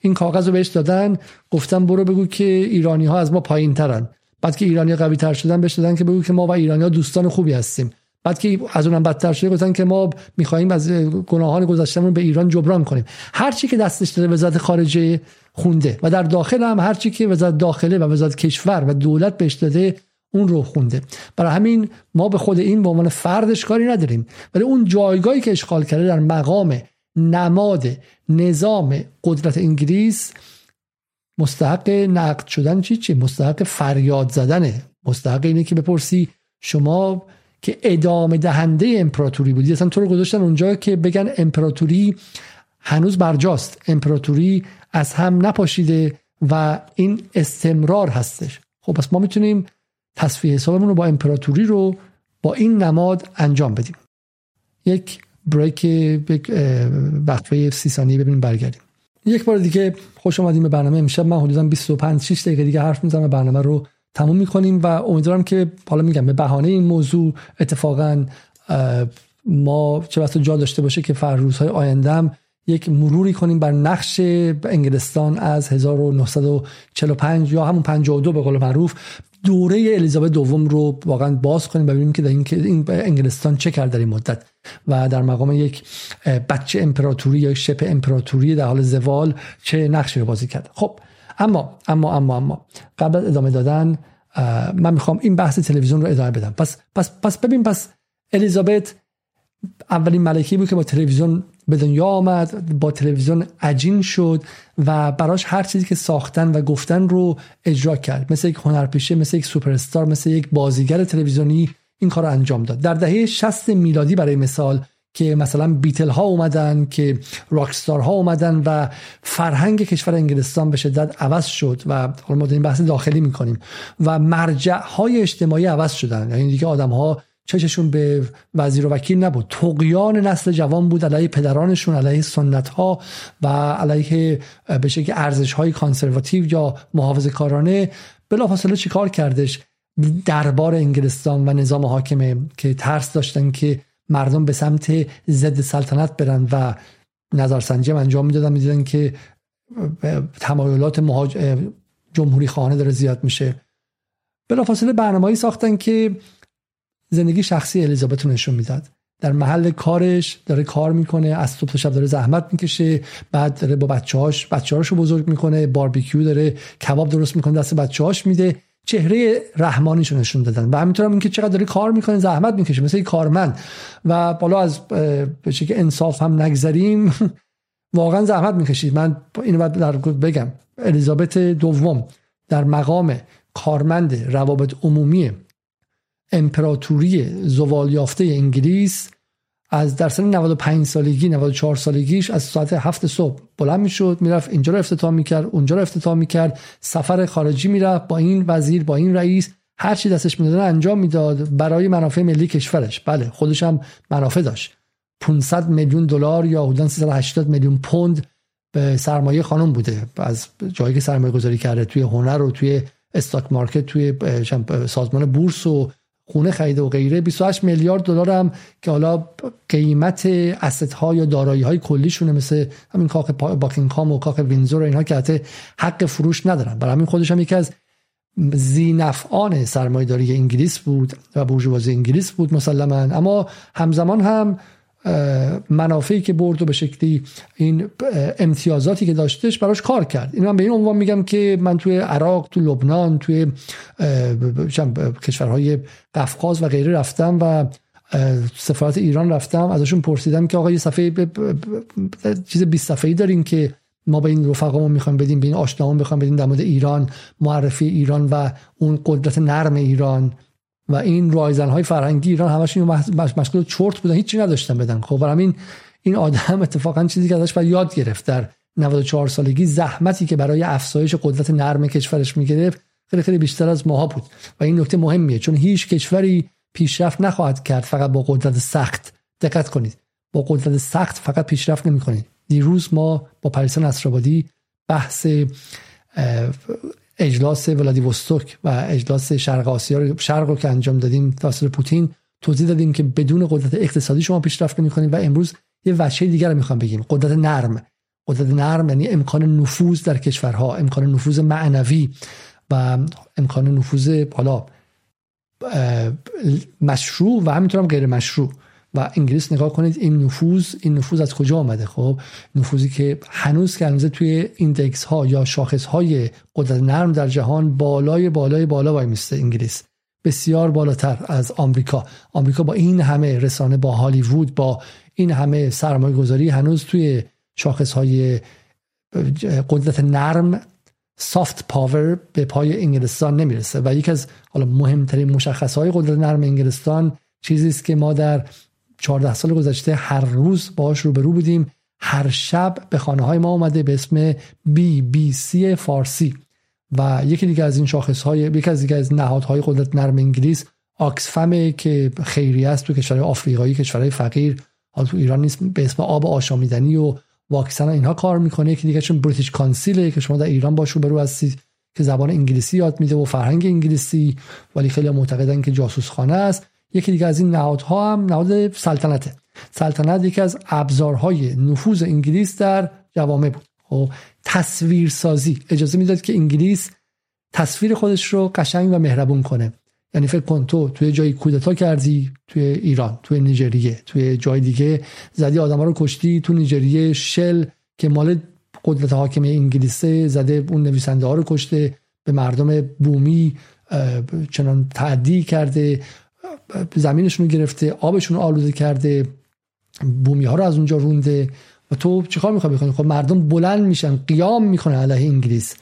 این کاغذ رو بهش دادن، گفتن برو بگو که ایرانی ها از ما پایین ترن. بعد که ایرانی قوی تر شدن بهش دادن که بگو که ما و ایرانی ها دوستان خوبی هستیم. بعد که از اونم بدتر شده گفتن که ما میخواییم از گناهان گذشتهمون به ایران جبران کنیم. هر چی که دستش داره وزارت خارجه خونده، و در داخل هم هر چی که وزارت داخله و وزارت کشور و دولت بهش داده اون رو خونده. برای همین ما به خود این به عنوان فردش کاری نداریم، ولی اون جایگاهی که اشغال کرده در مقام نماد نظام قدرت انگلیس مستحق نقد شدن چی؟ مستحق فریاد زدنه. مستحق اینه که بپرسی شما که ادامه دهنده امپراتوری بودی، اصلا تو رو گذاشتن اونجا که بگن امپراتوری هنوز برجاست، امپراتوری از هم نپاشیده و این استمرار هستش. خب پس ما میتونیم تصفیه حسابمون رو با امپراتوری رو با این نماد انجام بدیم. یک بریک وقفه 30 ثانیه ببینیم، برگردیم. یک بار دیگه خوش اومدیم به برنامه امشب. من حدوداً 25 6 دقیقه دیگه حرف میزنم، برنامه رو تموم میکنیم، و امیدوارم که حالا میگم به بهانه این موضوع اتفاقاً ما چه بسا جا داشته باشه که روزهای آیندهم یک مروری کنیم بر نقش انگلستان از 1945 یا همون 52 به قول معروف، دوره الیزابت دوم رو واقعا باز کنیم و ببینیم که این انگلستان چه کرد در این مدت، و در مقام یک بچه امپراتوری یا شبه امپراتوری در حال زوال چه نقشی رو بازی کرد. خب اما قبل از ادامه دادن من میخوام این بحث تلویزیون رو ادامه بدم. پس الیزابت اولین ملکه بود که با تلویزیون به دنیا آمد، با تلویزیون عجین شد و براش هر چیزی که ساختن و گفتن رو اجرا کرد. مثل یک هنرپیشه، مثل یک سوپرستار، مثل یک بازیگر تلویزیونی این کار رو انجام داد. در دهه 60 میلادی برای مثال که مثلا بیتل ها اومدن، که راکستار ها اومدن و فرهنگ کشور انگلستان به شدت عوض شد، و ما در این بحث داخلی میکنیم، و مرجع های اجتماعی عوض شدن. یعنی دیگه آدم ها چششون به وزیر و وکیل نبود، طغیان نسل جوان بود علیه پدرانشون، علیه سنت ها و علیه به شکل ارزش های کانسرواتیو یا محافظه‌کارانه. بلافاصله چیکار کردش؟ دربار انگلستان و نظام حاکمه که ترس داشتن که مردم به سمت ضد سلطنت برن، و نظرسنجی انجام میدادن، میدیدن که تمایلات جمهوری خواهانه داره زیاد میشه. بلافاصله برنامه‌ای ساختن که زندگی شخصی الیزابت رو نشون میداد. در محل کارش داره کار میکنه، از صبح تا شب داره زحمت میکشه، بعد داره با بچه‌هاش رو بزرگ میکنه، باربیکیو داره، کباب درست میکنه دست بچه‌هاش میده. چهره رحمانیش رو نشون دادن، و همینطور هم اینکه چقدر داره کار میکنه، زحمت میکشه مثل یک کارمند. و بالا از به شکل انصاف هم نگذریم، واقعا زحمت میکشید. من اینو بعد بگم، الیزابت دوم در مقام کارمند روابط عمومی امپراتوری زوال یافته انگلیس از در سن 95 سالگی 94 سالگیش از ساعت 7 صبح بلند میشد، میرفت اینجا رو افتتاح میکرد، اونجا رو افتتاح میکرد، سفر خارجی میرفت، با این وزیر با این رئیس هر چی دستش میدادن انجام میداد برای منافع ملی کشورش. بله، خودش هم منافع داشت، $500 میلیون یا حدود 380 میلیون پوند به سرمایه خانم بوده از جایی که سرمایه گذاری کرده توی هنر و توی استاک مارکت، توی سازمان بورس و خونه خریده و غیره. $28 میلیارد هم که حالا قیمت اسدها یا دارایی‌های کلیشونه، مثل همین کاخ باکینگهام و کاخ وینزور و اینها که حتی حق فروش ندارن. برای همین خودش هم یکی از ذی‌نفعان سرمایه‌داری انگلیس بود و بورژوازی انگلیس بود مسلماً، اما همزمان هم منافعی که برد و به شکلی این امتیازاتی که داشتش براش کار کرد. این من به این عنوان میگم که من توی عراق، تو لبنان، توی کشورهای قفقاز و غیره رفتم و سفارت ایران رفتم، ازشون پرسیدم که آقا یه صفحه چیز 20 صفحه‌ای دارین که ما به این رفقامون میخوایم بدیم، به این آشناهامون میخوایم بدیم در مورد ایران، معرفی ایران و اون قدرت نرم ایران و این رایزن‌های فرهنگی ایران، همشون مشغول چرت بودن، هیچی نداشتن بدن. خب برای همین این آدم اتفاقا چیزی که ازش یاد گرفت در 94 سالگی، زحمتی که برای افزایش قدرت نرم کشورش می‌گرفت خیلی خیلی بیشتر از ماها بود و این نکته مهمیه، چون هیچ کشوری پیشرفت نخواهد کرد فقط با قدرت سخت. دقت کنید، با قدرت سخت فقط پیشرفت نمی‌کنید. دیروز ما با پریسا نصرآبادی بحث اجلاس ولادیوستوک و اجلاس شرق آسیا، شرق رو که انجام دادیم توسط پوتین، توضیح دادیم که بدون قدرت اقتصادی شما پیشرفت نمی‌کنید. و امروز یه وجه دیگر رو می‌خوام بگیم، قدرت نرم. قدرت نرم یعنی امکان نفوذ در کشورها، امکان نفوذ معنوی و امکان نفوذ حالا مشروع و همینطور هم غیر مشروع. و انگلیس نگاه کنید این نفوذ از کجا آمده. خب نفوذی که هنوز توی ایندکس ها یا شاخص های قدرت نرم در جهان بالای بالای بالا وای میسته. انگلیس بسیار بالاتر از آمریکا با این همه رسانه، با هالیوود، با این همه سرمایه گذاری هنوز توی شاخص های قدرت نرم soft power به پای انگلستان نمیرسه. و یکی از حالا مهمترین مشخص های قدرت نرم انگلستان چیزی است که ما در 14 سال گذشته هر روز باهاش روبرو بودیم، هر شب به خانه‌های ما اومده، به اسم BBC فارسی. و یکی دیگه از این شاخص‌های، یکی از دیگه از نهادهای قدرت نرم انگلیس آکسفم که خیریه است تو کشورهای آفریقایی، کشورهای فقیر، حالا تو ایران نیست، به اسم آب آشامیدنی و واکسن اینها کار می‌کنه. یکی دیگه چون بریتیش کانسیل که شما در ایران باهاش روبرو هستید که زبان انگلیسی یاد میده و فرهنگ انگلیسی، ولی خیلی معتقدن که جاسوسخانه است. یکی دیگه از این نهادها هم نهاد سلطنته. سلطنت یکی از ابزارهای نفوذ انگلیس در جوامع بود. خب تصویرسازی اجازه میداد که انگلیس تصویر خودش رو قشنگ و مهربون کنه. یعنی فکر کن تو توی جایی کودتا کردی، توی ایران، توی نیجریه، توی جای دیگه زدی، آدما رو کشتی. تو نیجریه شل که مال قدرت حاکمه انگلیسه زده، اون نویسنده ها رو کشته، به مردم بومی چنان تعدی کرده، زمینشون رو گرفته، آبشون رو آلوده کرده، بومی ها رو از اونجا رونده. و تو چیکار میخوای بکنی؟ خب مردم بلند میشن، قیام میکنن علیه انگلیس.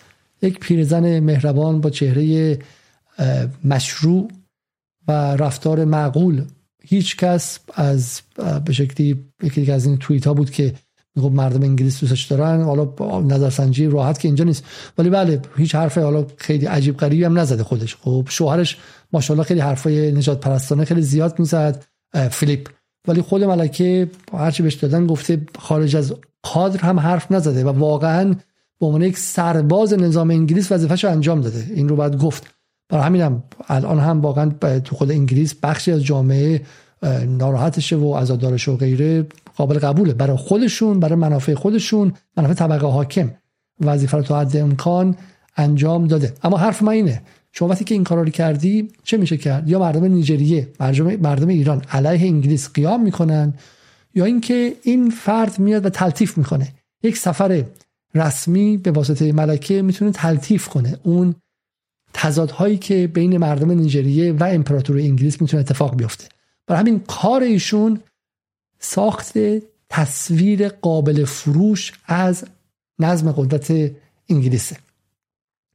یک پیرزن مهربان با چهره مشروع و رفتار معقول. هیچ کس از به شکلی، یکی از این توییت ها بود که میگفت مردم انگلیس دوستش دارن. حالا نظرسنجی راحت که اینجا نیست، ولی بله هیچ حرفی حالا خیلی عجیب غریبی هم نزده خودش. خب شوهرش ماشاءالله خیلی حرفای نجات پرستانه خیلی زیاد میزد، فیلیپ، ولی خود ملکه هرچی بهش دادن گفته. خارج از کادر هم حرف نزده و واقعا به عنوان یک سرباز نظام انگلیس وظیفه‌شو انجام داده. این رو باید گفت. برای همینم الان هم واقعا تو خود انگلیس بخشی از جامعه ناراحتشه و عزادارشه و غیره. قابل قبوله برای خودشون، برای منافع خودشون، منافع طبقه حاکم وظیفه رو تا حد امکان انجام داده. اما حرف من اینه، شما وقتی که این کارا رو کردی چه میشه کرد؟ یا مردم نیجریه، مردم ایران علیه انگلیس قیام میکنن، یا اینکه این فرد میاد و تلطیف میکنه. یک سفر رسمی به واسطه ملکه میتونه تلطیف کنه اون تضادهایی که بین مردم نیجریه و امپراتوری انگلیس میتونه اتفاق بیفته. برای همین کار ایشون ساخت تصویر قابل فروش از نظم قدرت انگلیسه.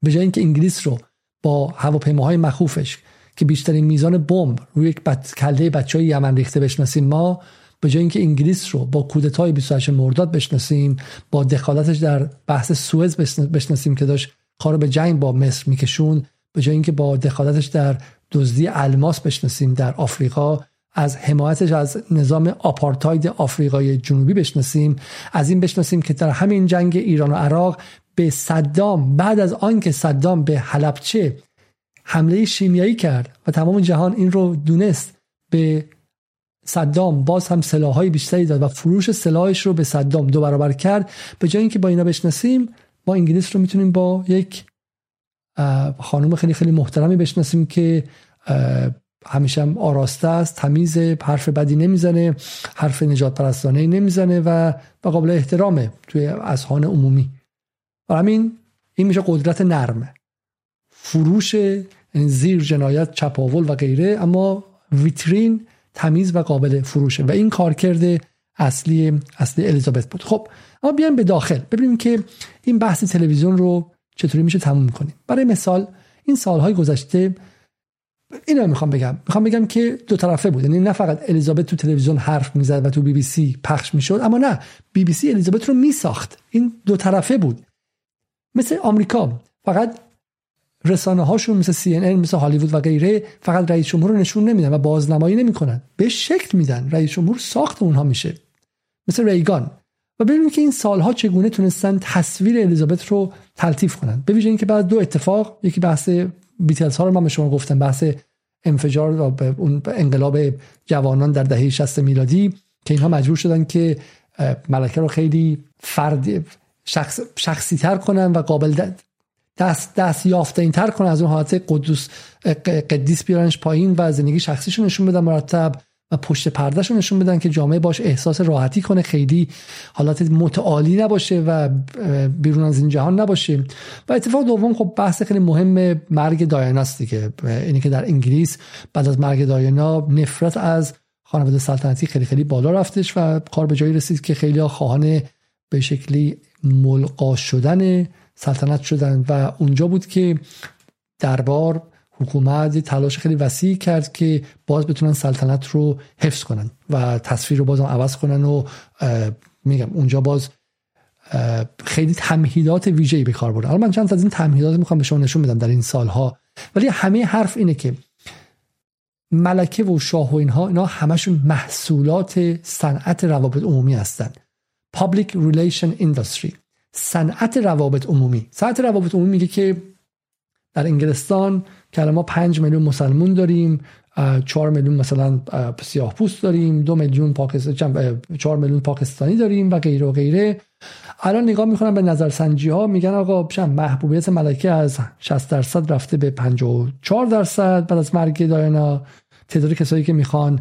به جای اینکه انگلیس رو با هواپیماهای مخوفش که بیشترین میزان بمب روی یک کله بچهای یمن ریخته بشناسیم، ما به جای اینکه انگلیس رو با کودتای 28 مرداد بشناسیم، با دخالتش در بحث سوئز بشناسیم که داشت کارو به جنگ با مصر میکشون، به جای اینکه با دخالتش در دزدی الماس بشناسیم در آفریقا، از حمایتش از نظام آپارتاید آفریقای جنوبی بشناسیم، از این بشناسیم که در همین جنگ ایران و عراق به صدام، بعد از آن که صدام به حلبچه حمله شیمیایی کرد و تمام جهان این رو دونست، به صدام باز هم سلاح‌های بیشتری داد و فروش سلاحش رو به صدام 2 برابر کرد. به جای اینکه با اینا بشناسیم، ما انگلیس رو میتونیم با یک خانم خیلی خیلی محترمی بشناسیم که همیشه هم آراسته است، تمیزه، حرف بدی نمیزنه، حرف نجات پرستانه‌ای نمیزنه و قابل احترامه توی اذهان عمومی. و همین این میشه قدرت نرمه، فروش زیر جنایت، چپاول و غیره، اما ویترین تمیز و قابل فروشه و این کارکرد اصلی الیزابت بود. خب اما بیایم به داخل ببینیم که این بحث تلویزیون رو چطوری میشه تموم کنیم. برای مثال این سالهای گذشته اینو میخوام بگم که دو طرفه بود، یعنی نه فقط الیزابت تو تلویزیون حرف میزد و تو بی بی سی پخش میشد، اما نه، بی بی سی الیزابت رو میساخت. این دو طرفه بود. مثل آمریکا، فقط رسانه هاشون مثل سی ان ان، مثل هالیوود و غیره فقط رئیس جمهور رو نشون نمیدن و بازنمایی نمیکنن، به شکل میدن، رئیس جمهور ساخت اونها میشه، مثل ریگان. و ببینیم که این سالها چگونه تونستن تصویر الیزابت رو تلطیف کنن، به ویژه اینکه بعد دو اتفاق، یکی بحث بیتلز ها رو من به شما گفتم، بحث انفجار و اون انقلاب جوانان در دهه 60 میلادی که اینها مجبور شدن که ملکه رو خیلی فردی شخصی تر کنن و قابل دست یافته این تر کنن، از اون حالت قدیس بیارنش پایین و زندگی شخصیشون نشون بدن مرتب و پشت پردهشون نشون بدن که جامعه باش احساس راحتی کنه، خیلی حالات متعالی نباشه و بیرون از این جهان نباشه. و اتفاق دوم، خب بحث خیلی مهم مرگ دایانا است دیگه، اینی که در انگلیس بعد از مرگ دایانا نفرت از خانواده سلطنتی خیلی خیلی بالا رفتش و کار به جایی رسید که خیلی‌ها خواهان به شکلی ملغا شدن سلطنت شدن و اونجا بود که دربار، حکومت تلاش خیلی وسیع کرد که باز بتونن سلطنت رو حفظ کنن و تصویر رو بازم عوض کنن و میگم اونجا باز خیلی تمهیدات ویژه‌ای به کار بردن. حالا من چند تا از این تمهیدات میخوام به شما نشون بدم در این سالها، ولی همه حرف اینه که ملکه و شاه و اینا همشون محصولات صنعت روابط عمومی هستن. Public Relation Industry، صنعت روابط عمومی. صنعت روابط عمومی میگه که در انگلستان که ما 5 میلیون مسلمون داریم، 4 میلیون مثلا سیاه پوست داریم، 2 میلیون 4 میلیون پاکستانی داریم و غیره و غیره. الان نگاه میکنن به نظرسنجی ها، میگن آقا محبوبیت ملکه از 60% رفته به 54%، بعد از مرگ دایانا تعداد کسایی که میخوان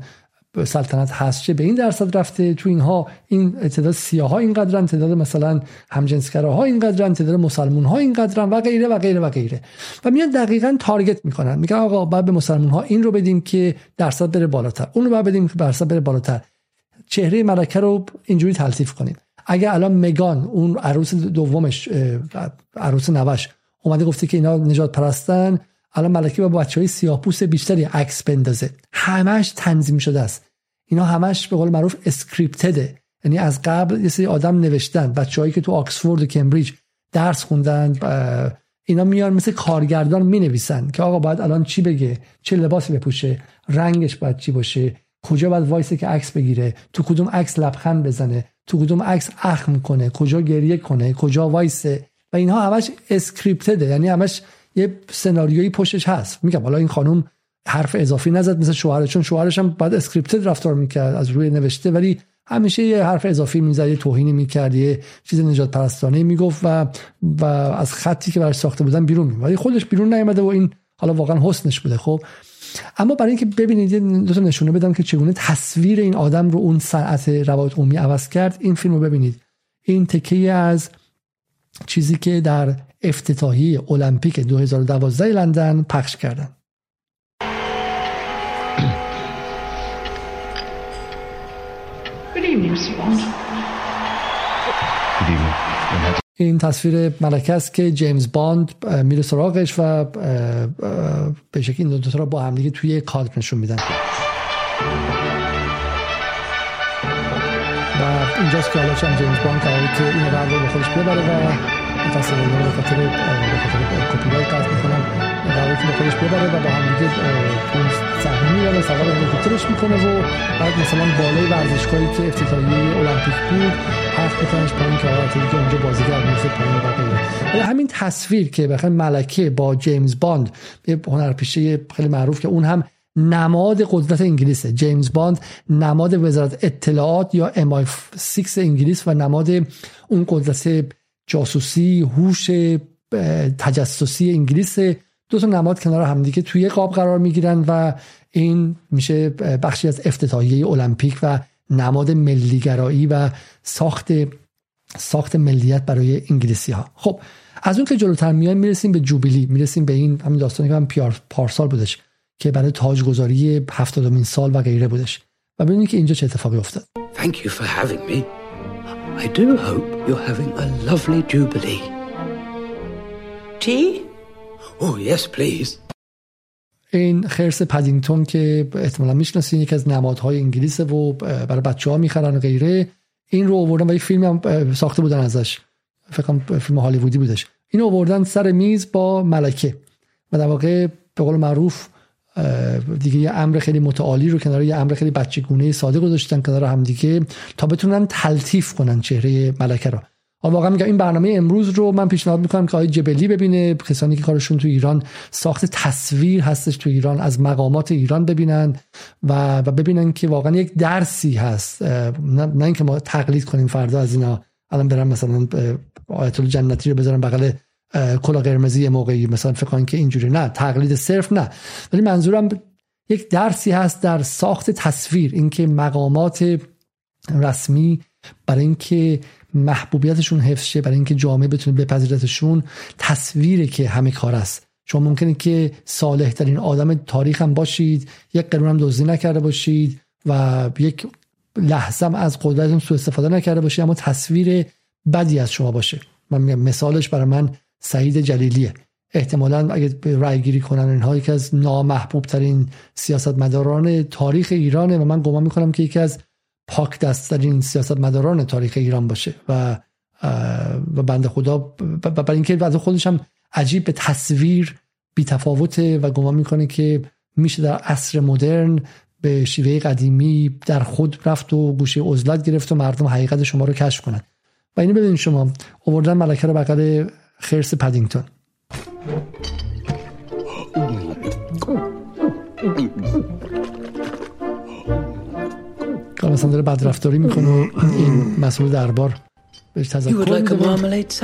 سلطنت هست چه به این درصد رفته، تو اینها این تعداد سیاها اینقدرن، تعداد مثلا همجنسگراها اینقدرن، تعداد مسلمانها اینقدرن و غیره و غیره و غیره. و میان دقیقاً تارگت میکنن، میگن آقا باید به مسلمانها این رو بدیم که درصد بره بالاتر، اون رو باید بدیم که درصد بره بالاتر. چهره ملکه رو اینجوری تلطیف کنین. اگه الان مگان، اون عروس دومش، عروس نوش، اومده گفته که اینا نجات پرستن، الان ملکه با بچهای سیاه‌پوست بیشتری عکس بندازه. همش تنظیم شده است، اینا همش به قول معروف اسکریپتده، یعنی از قبل یه سری آدم نوشتن، بچه‌هایی که تو آکسفورد و کمبریج درس خوندن اینا میان مثل کارگردان مینویسن که آقا باید الان چی بگه، چه لباسی بپوشه، رنگش باید چی باشه، کجا باید وایسه که عکس بگیره، تو کدوم عکس لبخند بزنه، تو کدوم عکس اخم کنه، کجا گریه کنه، کجا وایسه. و اینها همش اسکریپتده، یعنی همش یه سناریویی پشتش هست. میگم حالا این خانم حرف اضافی نزد مثل شوهرش، چون شوهرش هم بعد اسکریپتد رفتار میکرد از روی نوشته، ولی همیشه یه حرف اضافی میزد، یه توهینی میکرد، یه چیز نجات پرستانه میگفت و از خطی که براش ساخته بودن بیرون میومد، ولی خودش بیرون نیامده و این حالا واقعا حسنش بوده. خب اما برای اینکه ببینید دو تا نشونه بدم که چگونه تصویر این آدم رو اون صنعت روابط عمومی عوض کرد، این فیلمو ببینید. این تکیه از چیزی که در افتتاحیه المپیک 2012 لندن پخش کردن. این تصویر ملکه است که جیمز باند میره سراغش و به شکلی این دو تا رو با هم دیگه توی کادر نشون میدن. و اینجاست که الان جیمز باند قراره که این رو به خودش ببره و تاسو به خاطر کپی رایت کار می‌کنم، علاوه بر خودش ببره و با هم دیگه سهمی میره مثلا رو تیترش میکنه و بعد مثلا بالای ورزشکاری که افتتاحیه المپیک بود حرف میکننش پایین که آقا اونجا بازیگر میشه پایین بقیه. همین تصویر که بخیر ملکه با جیمز باند، یه هنرپیشه خیلی معروف که اون هم نماد قدرت انگلیسه، جیمز باند نماد وزارت اطلاعات یا MI6 انگلیس و نماد اون قدرت جاسوسی، هوش تجسسی انگلیس. دو تا نماد کنار همدیگه توی قاب قرار میگیرن و این میشه بخشی از افتتاحیه المپیک و نماد ملیگرایی و ساخت ملیت برای انگلیسی ها. خب از اون که جلوتر میایم میرسیم به جوبیلی، میرسیم به این همین داستانی که هم پارسال بودش که برای تاجگذاری 70مین سال و غیره بودش و ببینید که اینجا چه اتفاقی افتاد. Thank you for having me. I do hope you're having a lovely jubilee. Tea? Oh yes please. این خرس پدینگتون که احتمالاً میشناسین، یکی از نمادهای انگلیسه و برای بچه‌ها میخرن و غیره. این رو آوردن و یه فیلم هم ساخته بودن ازش، فکر کنم فیلم هالیوودی بودش. اینو آوردن سر میز با ملکه و در واقع به قول معروف دیگه یه امر خیلی متعالی رو کنار یه امر خیلی بچگونه ساده گذاشتن کنار هم دیگه تا بتونن تلطیف کنن چهره ملکه رو. واقعا میگم این برنامه امروز رو من پیشنهاد میکنم که آقای جبلی ببینه، کسانی که کارشون تو ایران ساخت تصویر هستش تو ایران از مقامات ایران ببینن و ببینن که واقعا یک درسی هست، نه اینکه ما تقلید کنیم فردا از اینا الان برن مثلا آیت الله جنتی رو بذارن بغل کلا قرمزی موقعی مثلا فکر کنن که اینجوری، نه تقلید صرف نه، ولی منظورم یک درسی هست در ساخت تصویر، اینکه مقامات رسمی برای اینکه محبوبیتشون حفظ شه، برای اینکه جامعه بتونه بپذیرتشون، تصویری که همه کار است. شما ممکنه که صالح ترین آدم تاریخ هم باشید، یک قرون هم دزدی نکرده باشید و یک لحظه هم از قدرتتون سوء استفاده نکرده باشید، اما تصویر بدی از شما باشه. من میگم مثالش برای من سعید جلیلیه. احتمالاً اگه رای گیری کنن اینها یکی از نامحبوب ترین سیاستمداران تاریخ ایرانه و من گمان میکنم که یکی از پاک دست‌ترین سیاستمداران تاریخ ایران باشه و بنده خدا و برای اینکه وضع خودش هم عجیب به تصویر بی‌تفاوته و گمان میکنه که میشه در عصر مدرن به شیوه قدیمی در خود رفت و گوشه عزلت گرفت و مردم حقیقت شما رو کشف کنن. و اینو ببینید شما آوردن ملکه رو بغل خرس پدینگتون. کار مثلا داره بدرفتاری میکنه و این مسئول دربار بهش تذکر میده.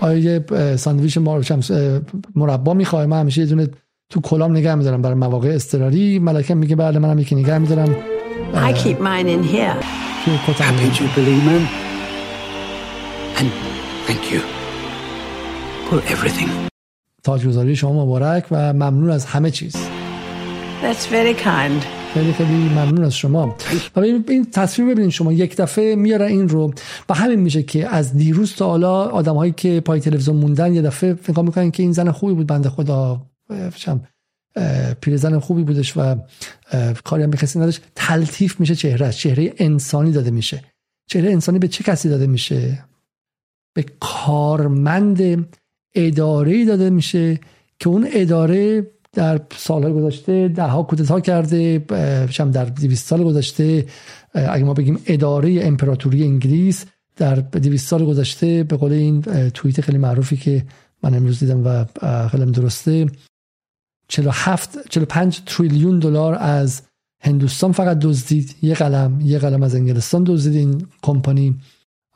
آیا یه ساندویچ مربا میخوای؟ من همیشه یه دونه تو کلام نگه میدارم برای مواقع اضطراری. ملکه میگه بله منم یکی نگه میدارم. I keep mine in here. Happy Jubilee, man. And thank you for everything. تاجگذاری شما مبارک و ممنون از همه چیز. That's very kind. خیلی خیلی ممنون از شما. و این تصویر ببینید شما، یک دفعه میاره این رو و همین میشه که از دیروز تا حالا آدم‌هایی که پای تلویزیون موندن یه دفعه فکر می‌کنن که این زن خوبی بود، بنده خدا پیرزن خوبی بودش و کاری هم بخصی نداشت. تلطیف میشه چهره انسانی داده میشه. چهره انسانی به چه کسی داده میشه؟ به کارمند اداره‌ای داده میشه که اون اداره در سالهای گذشته دهها کودتا کرده، در 200 سال گذشته اگه ما بگیم اداره امپراتوری انگلیس در 200 سال گذشته، به قول این توییت خیلی معروفی که من امروز دیدم و خیلی درسته، 45 تریلیون $45 از هندوستان فقط دزدید، یه قلم از انگلستان دزدید این کمپانی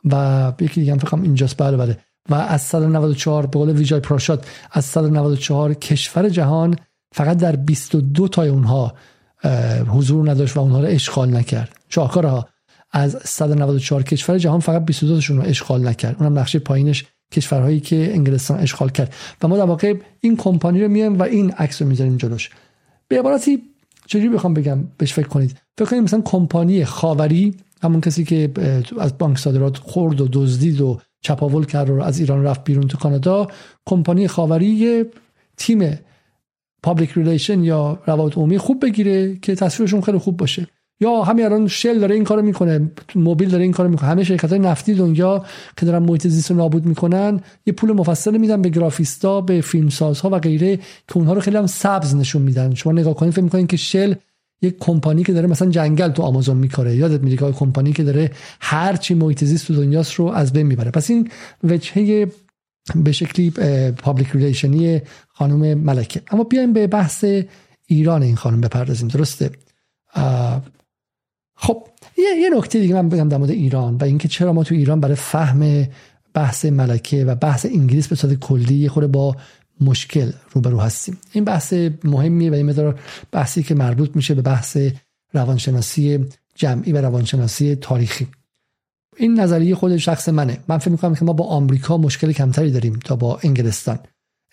و یکی دیگه هم فکر کنم اینجاست. بله و از 194 به قول ویجای پراشاد از 194 کشور جهان فقط در 22 تای اونها حضور نداشت و اونها رو اشغال نکرد. شاهکارها از 194 کشور جهان فقط 22 تاشون رو اشغال نکرد. اونم نقشه پایینش کشورهایی که انگلستان اشغال کرد و ما در واقع این کمپانی رو میایم و این عکس رو میذاریم جلوش. به عبارتی چجوری بخوام بگم بهش فکر کنید. فکر کنید مثلا کمپانی خاوری، همون کسی که از بانک صادرات خورد و دزدید و چپاول کرد و از ایران رفت بیرون تو کانادا، کمپانی خاوری تیم پابلیک ریلیشن یا روابط عمومی خوب بگیره که تصویرشون خیلی خوب باشه. یا همین الان شل داره این کارو میکنه، موبیل داره این کارو میکنه، همه شرکت‌های نفتی دنیا که دارن محیط زیست رو نابود میکنن یه پول مفصل میدن به گرافیستا، به فیلمسازها و غیره که اونها رو خیلی هم سبز نشون میدن. شما نگاه کنین فکر میکنین که شل یک کمپانی که داره مثلا جنگل تو آمازون میکاره، یادت میاد که کمپانی که داره هر چی محیط زیست تو دنیاست رو از بین میبره. پس این وجهه به شکلی پابلیک ریلیشنی خانم ملکه. اما بیایم به بحث ایران این خانم بپردازیم. درسته. خب یه نکته دیگه من بگم در مورد ایران و اینکه چرا ما تو ایران برای فهم بحث ملکه و بحث انگلیس به صورت کلی خود با مشکل روبرو هستیم. این بحث مهمیه و این مدار بحثی که مربوط میشه به بحث روانشناسی جمعی و روانشناسی تاریخی. این نظریه خود شخص منه. من فکر می‌کنم که ما با آمریکا مشکل کمتری داریم تا با انگلستان.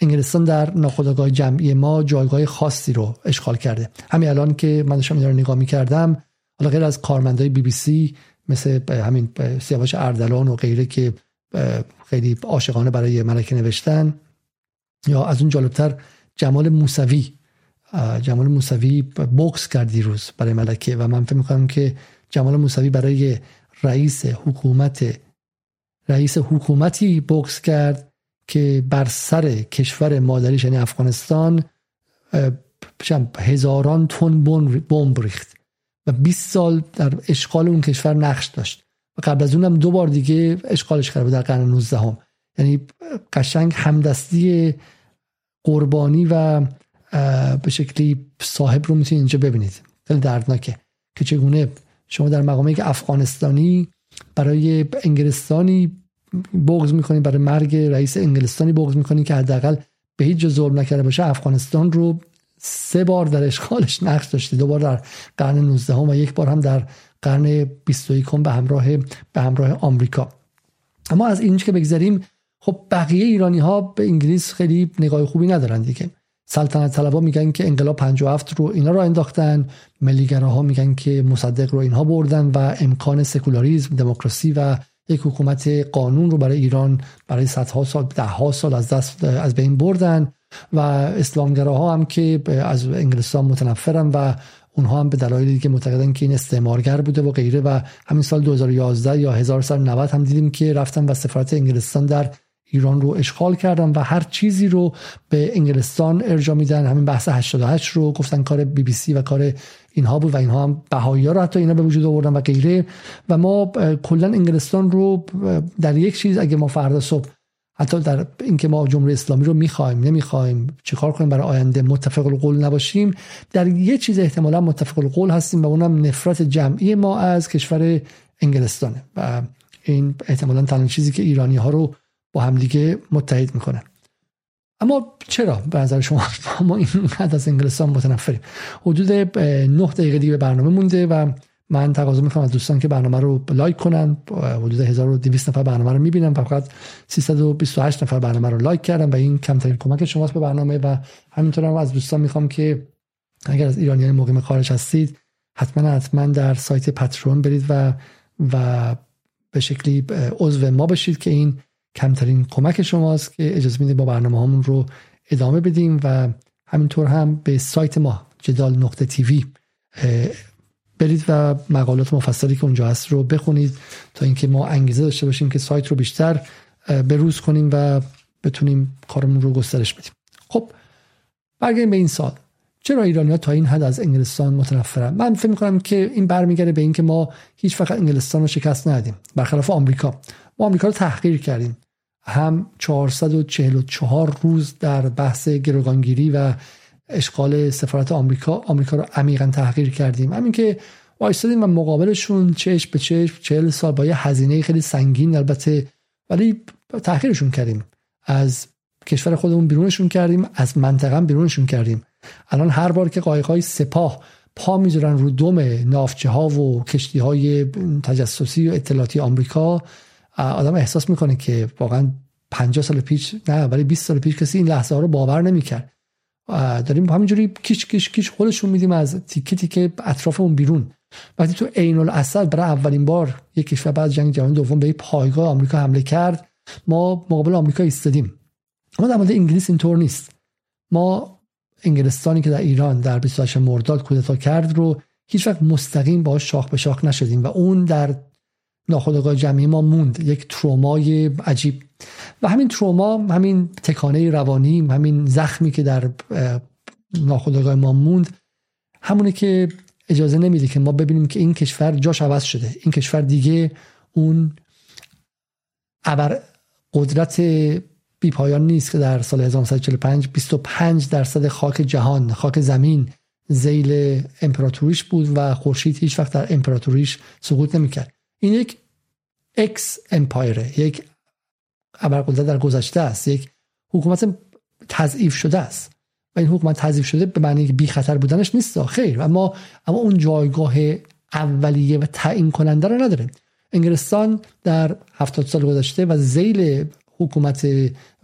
انگلستان در ناخودآگاه جمعی ما جایگاه خاصی رو اشغال کرده. همین الان که من داشتم اینا رو نگاه می‌کردم، حالا غیر از کارمندای بی بی سی مثل همین سیاوش اردلان و غیره که خیلی عاشقانه برای ملکه نوشتن، یا از اون جالبتر جمال موسوی بوکس کرد دیروز برای ملکه و من فکر می‌کنم که جمال موسوی برای رئیس حکومتی بوکس کرد که بر سر کشور مادریش یعنی افغانستان هزاران تن بمب ریخت و 20 سال در اشغال اون کشور نقش داشت و قبل از اونم 2 بار دیگه اشغالش کرده در قرن 19م. یعنی قشنگ همدستی قربانی و به شکلی صاحب رو میتونید اینجا ببینید. خیلی دردناکه که چگونه شما در مقامی که افغانستانی برای انگلستانی بغض میکنید، برای مرگ رئیس انگلستانی بغض میکنید که حداقل به هیچ جز ظلم نکرده باشه. افغانستان رو 3 بار در اشغالش نقش داشته، 2 بار در قرن 19 و 1 بار هم در قرن 21 به همراه آمریکا. اما از اینج که بگذاریم، خب بقیه ایرانی ها به انگلیس خیلی نگاه خوبی ندارن دیگه. سلطنت طلبا میگن که انقلاب 57 رو اینا را انداختن، ملیگراها میگن که مصدق رو اینها بردن و امکان سکولاریسم، دموکراسی و یک حکومت قانون رو برای ایران برای صدها سال، دهها سال از بین بردن و اسلامگراها هم که از انگلستان متنفرن و اونها هم به دلایلی که معتقدن که این استعمارگر بوده و غیره و همین سال 2011 یا 1990 هم دیدیم که رفتن و سفارت انگلستان در ایران رو اشغال کردن و هر چیزی رو به انگلستان ارجاع میدن. همین بحث 88 رو گفتن کار بی بی سی و کار اینها بود و اینها هم بهایی‌ها رو حتی اینا به وجود آوردن و غیره و ما کلا انگلستان رو در یک چیز اگه ما فردا صبح حتی در اینکه ما جمهوری اسلامی رو میخوایم نمیخوایم چیکار کنیم برای آینده متفق القول نباشیم، در یه چیز احتمالاً متفق القول هستیم و اونم نفرت جمعی ما از کشور انگلستانه و این احتمالاً تنها چیزی که ایرانی‌ها رو با هم دیگه متحد میکنن. اما چرا به نظر شما ما اینقدر از انگلستان متنفریم؟ حدود 9 دقیقه دیگه به برنامه مونده و من تقاضا میکنم از دوستان که برنامه رو لایک کنن. حدود 1200 نفر برنامه رو میبینن و فقط 328 نفر برنامه رو لایک کردن و این کمترین کمک شماست به برنامه. و همینطور هم از دوستان میخوام که اگر از ایرانیان مقیم خارج هستید حتما در سایت پاترون برید و به شکلی عضو ما بشید که این کمترین کمک شماست که اجازه میده با برنامه همون رو ادامه بدیم. و همینطور هم به سایت ما jadal.tv برید و مقالات مفصلی که اونجا هست رو بخونید تا اینکه ما انگیزه داشته باشیم که سایت رو بیشتر بروز کنیم و بتونیم کارمون رو گسترش بدیم. خب برگردیم به این سال، چرا ایرانی‌ها تا این حد از انگلستان متنفرن؟ من فکر می‌کنم که این برمیگره به اینکه ما هیچ وقت انگلستان رو شکست ندادیم، برخلاف آمریکا. ما آمریکا رو تحقیر کردیم، هم 444 روز در بحث گروگانگیری و اشغال سفارت آمریکا رو عمیقاً تحقیر کردیم. همین که وایسادیم و مقابلشون چشم به چشم 40 سال با یه هزینه خیلی سنگین البته، ولی تحقیرشون کردیم، از کشور خودمون بیرونشون کردیم، از منطقه بیرونشون کردیم. الان هر بار که قایق‌های سپاه پا میذارن رو دم ناوچه‌ها و کشتی‌های تجسسی و اطلاعاتی آمریکا، آدم احساس میکنه که واقعا 50 سال پیش نه ولی 20 سال پیش کسی این لحظه ها رو باور نمیکرد. داریم همینجوری کیش کیش کیش خودشون میدیم از تیکه تیکه اطرافمون بیرون. وقتی تو عین الاسد برای اولین بار یک کشور بعد جنگ جهانی دوم به پایگاه آمریکا حمله کرد، ما مقابل آمریکا ایستادیم. ما در مورد انگلیس اینطور نیست. ما انگلستانی که در ایران در 28 مرداد کودتا کرد رو هیچ وقت مستقیم باهاش شاخ به شاخ نشدیم و اون در ناخودآگاه جمعی ما موند، یک ترومای عجیب. و همین تروما، همین تکانه روانی، همین زخمی که در ناخودآگاه ما موند، همونه که اجازه نمیده که ما ببینیم که این کشور جاش عوض شده، این کشور دیگه اون ابر قدرت بی پایان نیست که در سال 1945 25% خاک جهان، خاک زمین ذیل امپراتوریش بود و خورشید هیچ وقت در امپراتوریش سقوط نمی‌کرد. این یک اکس امپایره، یک ابرقدرت در گذشته است، یک حکومت تضعیف شده است. و این حکومت تضعیف شده به معنی که بی خطر بودنش نیست، خیر، اما اون جایگاه اولیه و تعیین کننده رو نداره. انگلستان در 70 سال گذشته و ذیل حکومت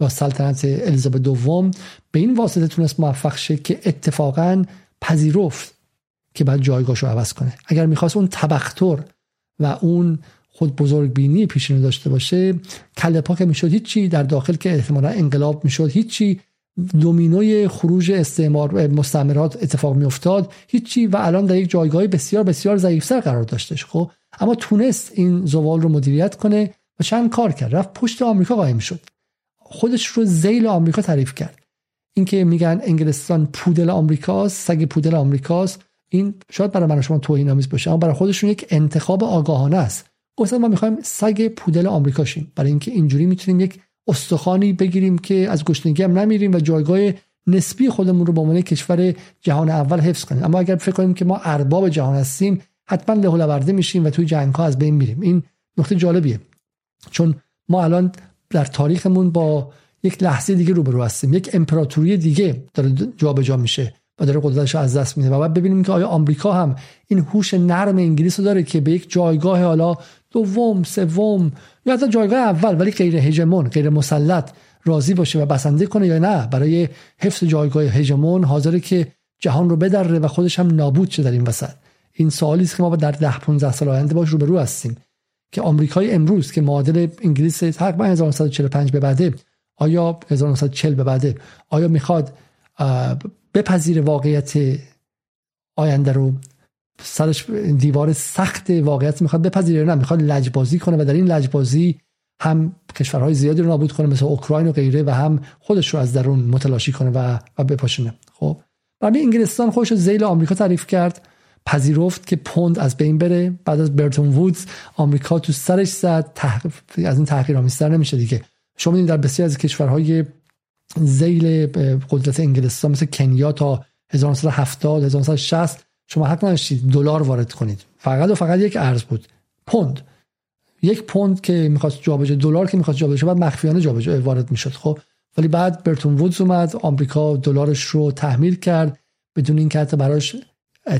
و سلطنت الیزابت دوم به این واسطه تونست موفق شه که اتفاقاً پذیرفت که بعد جایگاهشو عوض کنه. اگر میخواست اون تبختر و اون خود بزرگبینی پیشینه داشته باشه، کله پاک میشد، هیچی در داخل که احتمالا انقلاب میشد، هیچی، دومینوی خروج استعمار مستعمرات اتفاق میافتاد، هیچی، و الان در یک جایگاه بسیار بسیار ضعیف‌تر قرار داشتش. خب اما تونست این زوال رو مدیریت کنه و چند کار کرد، رفت پشت آمریکا قایم شد، خودش رو ذیل آمریکا تعریف کرد. اینکه میگن انگلستان پودل آمریکاست، سگ پودل آمریکاست، این شاید برای من و شما توهین‌آمیز باشه، اما برای خودشون یک انتخاب آگاهانه است. اصلا ما می‌خوایم سگ پودل آمریکا شیم، برای اینکه اینجوری میتونیم یک استخوانی بگیریم که از گشنگی هم نمیریم و جایگاه نسبی خودمون رو به عنوان کشور جهان اول حفظ کنیم. اما اگر فکر کنیم که ما ارباب جهان هستیم، حتما لهولورده میشیم و توی جنگ‌ها از بین میریم. این نکته جالبیه، چون ما الان در تاریخمون با یک لحظه دیگه روبرو هستیم، یک امپراتوری دیگه داره جابجا میشه و داره قدرتش رو از دست میده و بعد ببینیم که آیا آمریکا هم این هوش نرم انگلیس رو داره که به یک جایگاه حالا دوم، سوم یا حتی جایگاه اول ولی غیر هژمون، غیر مسلط راضی باشه و بسنده کنه یا نه، برای حفظ جایگاه هژمون حاضره که جهان رو بدره و خودش هم نابود شه در این وسط. این سوالی است که ما در 10-15 سال آینده باش روبرو هستیم که آمریکای امروز که معادل انگلیس تقریبا 1945 به بعده، آیا 1940 به بعده، آیا میخواد بپذیر واقعیت آینده رو، سرش دیوار سخت واقعیت میخواد بپذیره، نه میخواد لجبازی کنه و در این لجبازی هم کشورهای زیادی رو نابود کنه مثل اوکراین و غیره و هم خودش رو از درون متلاشی کنه و بپاشونه. خب برای انگلستان خودش رو ذیل آمریکا تعریف کرد، پذیرفت که پوند از بین بره، بعد از برتون وودز آمریکا تو سرش زد. از این تحقیرآمیزتر نمیشه دیگه. شما می‌بینید در بسیاری از کشورهای ذیل قدرت انگلستان مثل کنیا تا 1970 1960 شما حق نداشتید دلار وارد کنید، فقط و فقط یک ارز بود، پوند. یک پوند که می‌خواست جابجا، دلار که می‌خواست جابجا، بعد مخفیانه جابجا وارد می‌شد. خب ولی بعد برتون وودز اومد، آمریکا دلارش رو تحمیل کرد بدون اینکه حتی براش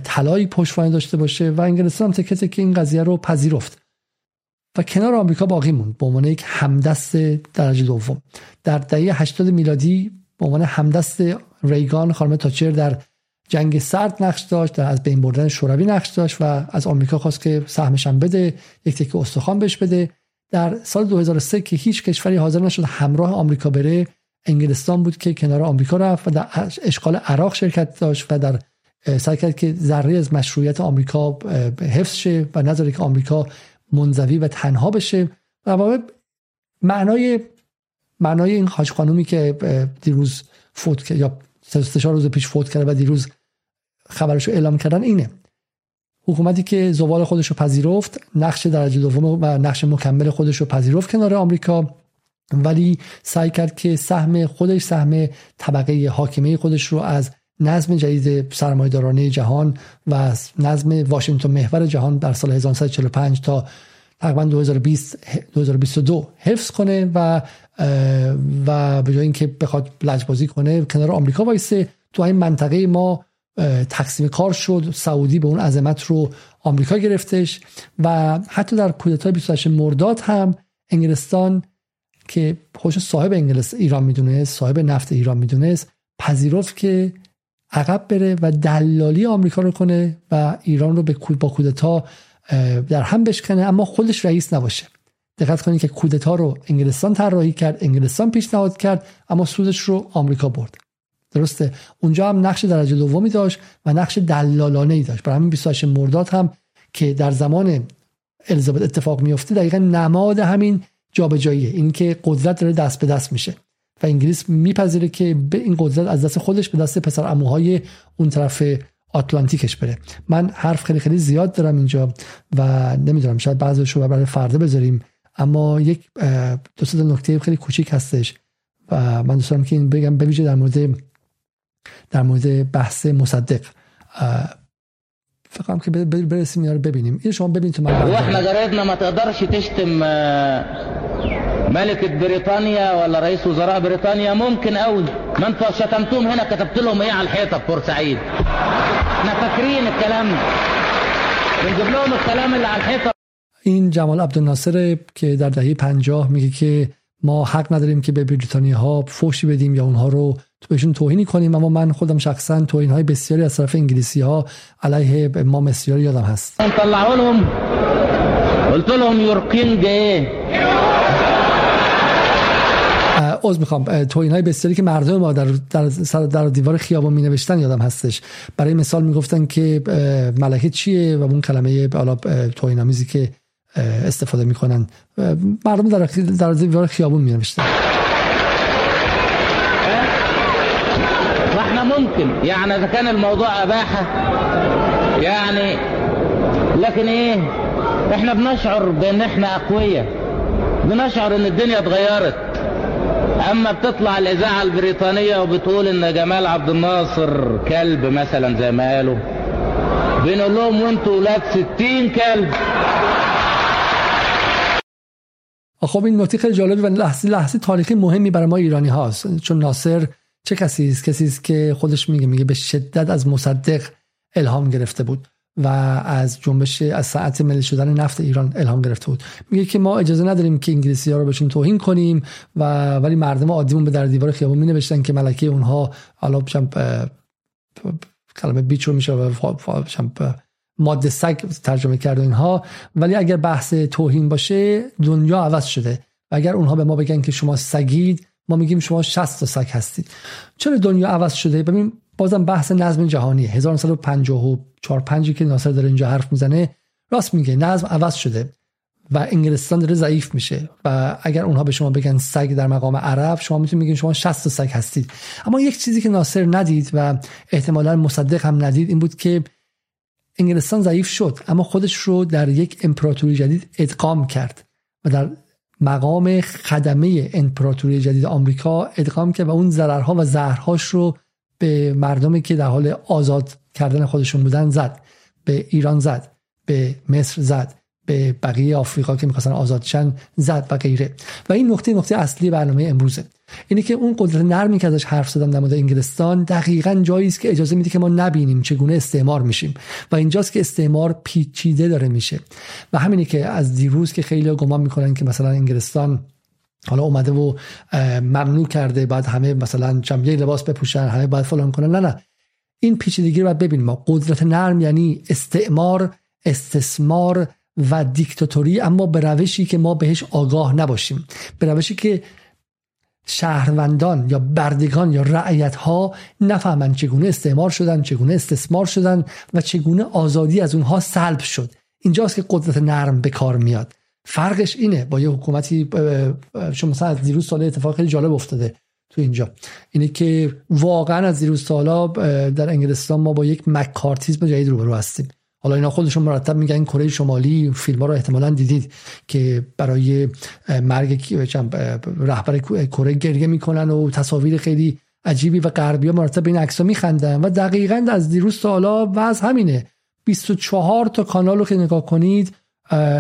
طلایی پشتوانه داشته باشه و انگلستان تکه تکه این قضیه رو پذیرفت و کنار آمریکا باقی موند به عنوان یک همدست درجه دوم. در دهه 80 میلادی به عنوان همدست ریگان، خانم تاچر در جنگ سرد نقش داشت، در از بین بردن شوروی نقش داشت و از آمریکا خواست که سهمش هم بده، یک تکه استخوان بهش بده. در سال 2003 که هیچ کشوری حاضر نشد همراه آمریکا بره، انگلستان بود که کنار آمریکا رفت و در اشغال عراق شرکت داشت و در سعی کرد که ذره از مشروعیت آمریکا حفظ شه و نذاره که آمریکا منزوی و تنها بشه. و معنای این حاج خانومی که دیروز فوت کرد یا 3 روز پیش فوت کرد و دیروز خبرشو اعلام کردن اینه: حکومتی که زوال خودشو پذیرفت، نقش درجه دوم و نقش مکمل خودشو پذیرفت کنار آمریکا، ولی سعی کرد که سهم خودش، سهم طبقه حاکمه خودش رو از نظم جدید سرمایه‌دارانه جهان و نظم واشنگتن محور جهان در سال 1945 تا تقریباً 2020-2022 حفظ کنه و به جای اینکه بخواد لجبازی کنه کنار آمریکا وایسه. تو این منطقه ما تقسیم کار شد، سعودی به اون عظمت رو آمریکا گرفتش و حتی در کودتای 28 مرداد هم انگلستان که خودش صاحب ایران میدونه، صاحب نفت ایران میدونه، پذیرفت که عقب بره و دلالی آمریکا رو کنه و ایران رو با کودتا در هم بشکنه، اما خودش رئیس نباشه. دقت کنید که کودتا رو انگلستان طراحی کرد، انگلستان پیشنهاد کرد، اما سودش رو آمریکا برد. درسته، اونجا هم نقش درجه دومی داشت و نقش دلالانه‌ای داشت. برای همین 28 مرداد هم که در زمان الیزابت اتفاق میفته دقیقاً نماد همین جابجاییه، این که قدرت داره دست به دست میشه و انگلیس میپذیره که به این قدرت از دست خودش به دست پسر عموهای اون طرف آتلانتیکش بره. من حرف خیلی خیلی زیاد دارم اینجا و نمیدونم شاید بعضیش رو برای فردا بذاریم، اما یک دو سه نکته خیلی کوچیک هستش و من دوست دارم که این بگم، به ویژه در مورد بحث مصدق فقط که برسیم اینا رو ببینیم. این شما ببینید تو مطلب احنا جربنا ما تقدرش تشتم ملك بريطانيا ولا رئيس وزراء بريطانيا، ممكن قوي، ما انتوا شتمتوهم هنا كتبت لهم ايه على الحيطه بورسعيد، احنا فاكرين الكلام بنجيب لهم الكلام اللي على الحيطه. این جمال عبدالناصر که در دهه 50 میگه که ما حق نداریم که به بریتانیاها فحشی بدیم یا اونها رو بهشون توهینی کنیم، اما من خودم شخصا توهین‌های بسیاری از طرف انگلیسی‌ها علیه ما مصری‌ها یادم هست. طلعوا لهم قلت لهم یورقین ده، عذر میخوام، توهین‌های بسیاری که مردم ما در دیوار خیابان می‌نوشتن یادم هستش. برای مثال میگفتن که ملکه چیه و اون کلمه بالا توهین‌آمیزی که استفاده میکنن مردم در دیوار خیابون می‌نوشتن. واحنا ممكن يعني اذا كان الموضوع اباحه يعني لكن ايه احنا بنشعر بان احنا اقوياء، بنشعر ان الدنيا اتغيرت. اما بتطلع الاذاعه البريطانيه وبتقول ان جمال عبد الناصر كلب مثلا زي ما قالوا، بنقول لهم وانتوا ولاد 60 كلب. خب این نکته خیلی جالب و لحظه تاریخی مهمی برای ما ایرانی هاست، چون ناصر چه کسی است؟ کسی است که خودش میگه به شدت از مصدق الهام گرفته بود و از جنبش از ساعت ملی شدن نفت ایران الهام گرفته بود. میگه که ما اجازه نداریم که انگلیسی‌ها رو بهشون توهین کنیم و ولی مردم عادیمون به در دیوار خیابون مینوشتن که ملکه اونها حالا کلمه بیچو میشه و ماده سگ ترجمه کرد و اینها، ولی اگر بحث توهین باشه دنیا عوض شده و اگر اونها به ما بگن که شما سگید ما میگیم شما 60 تا سگ هستید. چرا دنیا عوض شده؟ ببین بازم بحث نظم جهانی 1954 5 که ناصر داره اینجا حرف میزنه راست میگه، نظم عوض شده و انگلستان داره ضعیف میشه و اگر اونها به شما بگن سگ در مقام عرب شما میتونید بگین شما 60 تا سگ هستید. اما یک چیزی که ناصر ندید و احتمالاً مصدق هم ندید این بود که انگلستان ضعیف شد اما خودش رو در یک امپراتوری جدید ادغام کرد و در مقام خدمه امپراتوری جدید آمریکا ادغام کرد و اون ضررها و زهرهاش رو به مردمی که در حال آزاد کردن خودشون بودن زد، به ایران زد، به مصر زد، به بقیه آفریقا که می‌خواستن آزاد شن زد و غیره. و این نقطه اصلی برنامه امروزه، اینه که اون قدرت نرمی که ازش حرف زدم در مورد انگلستان دقیقاً جایی است که اجازه میده که ما نبینیم چگونه استعمار میشیم و اینجاست که استعمار پیچیده داره میشه. و همینه که از دیروز که خیلی گمان میکنن که مثلا انگلستان حالا اومده و ممنوع کرده بعد همه مثلا چمیه لباس بپوشن، همه بعد فلان کنن. نه، این پیچیدگی رو ببینیم. ما قدرت نرم یعنی استعمار، استثمار و دیکتاتوری، اما به روشی که ما بهش آگاه نباشیم، به روشی که شهروندان یا بردگان یا رعیت‌ها نفهمند چگونه استعمار شدن، چگونه استثمار شدن و چگونه آزادی از اونها سلب شد. اینجاست که قدرت نرم به کار میاد. فرقش اینه با یه حکومتی شما مثلا از دیروز ساله اتفاق خیلی جالب افتاده تو اینجا، اینه که واقعا از دیروز سالا در انگلستان ما با یک مکارتیزم جدید روبرو هستیم. حالا اینا خودشون مرتب میگن کره شمالی، فیلم‌ها رو احتمالاً دیدید که برای مرگ رهبر کره گریه میکنن و تصاویر خیلی عجیبی و غربی‌ها مرتب به این عکس‌ها میخندن و دقیقاً از دیروز تا حالا باز همینه. 24 تا کانال رو که نگاه کنید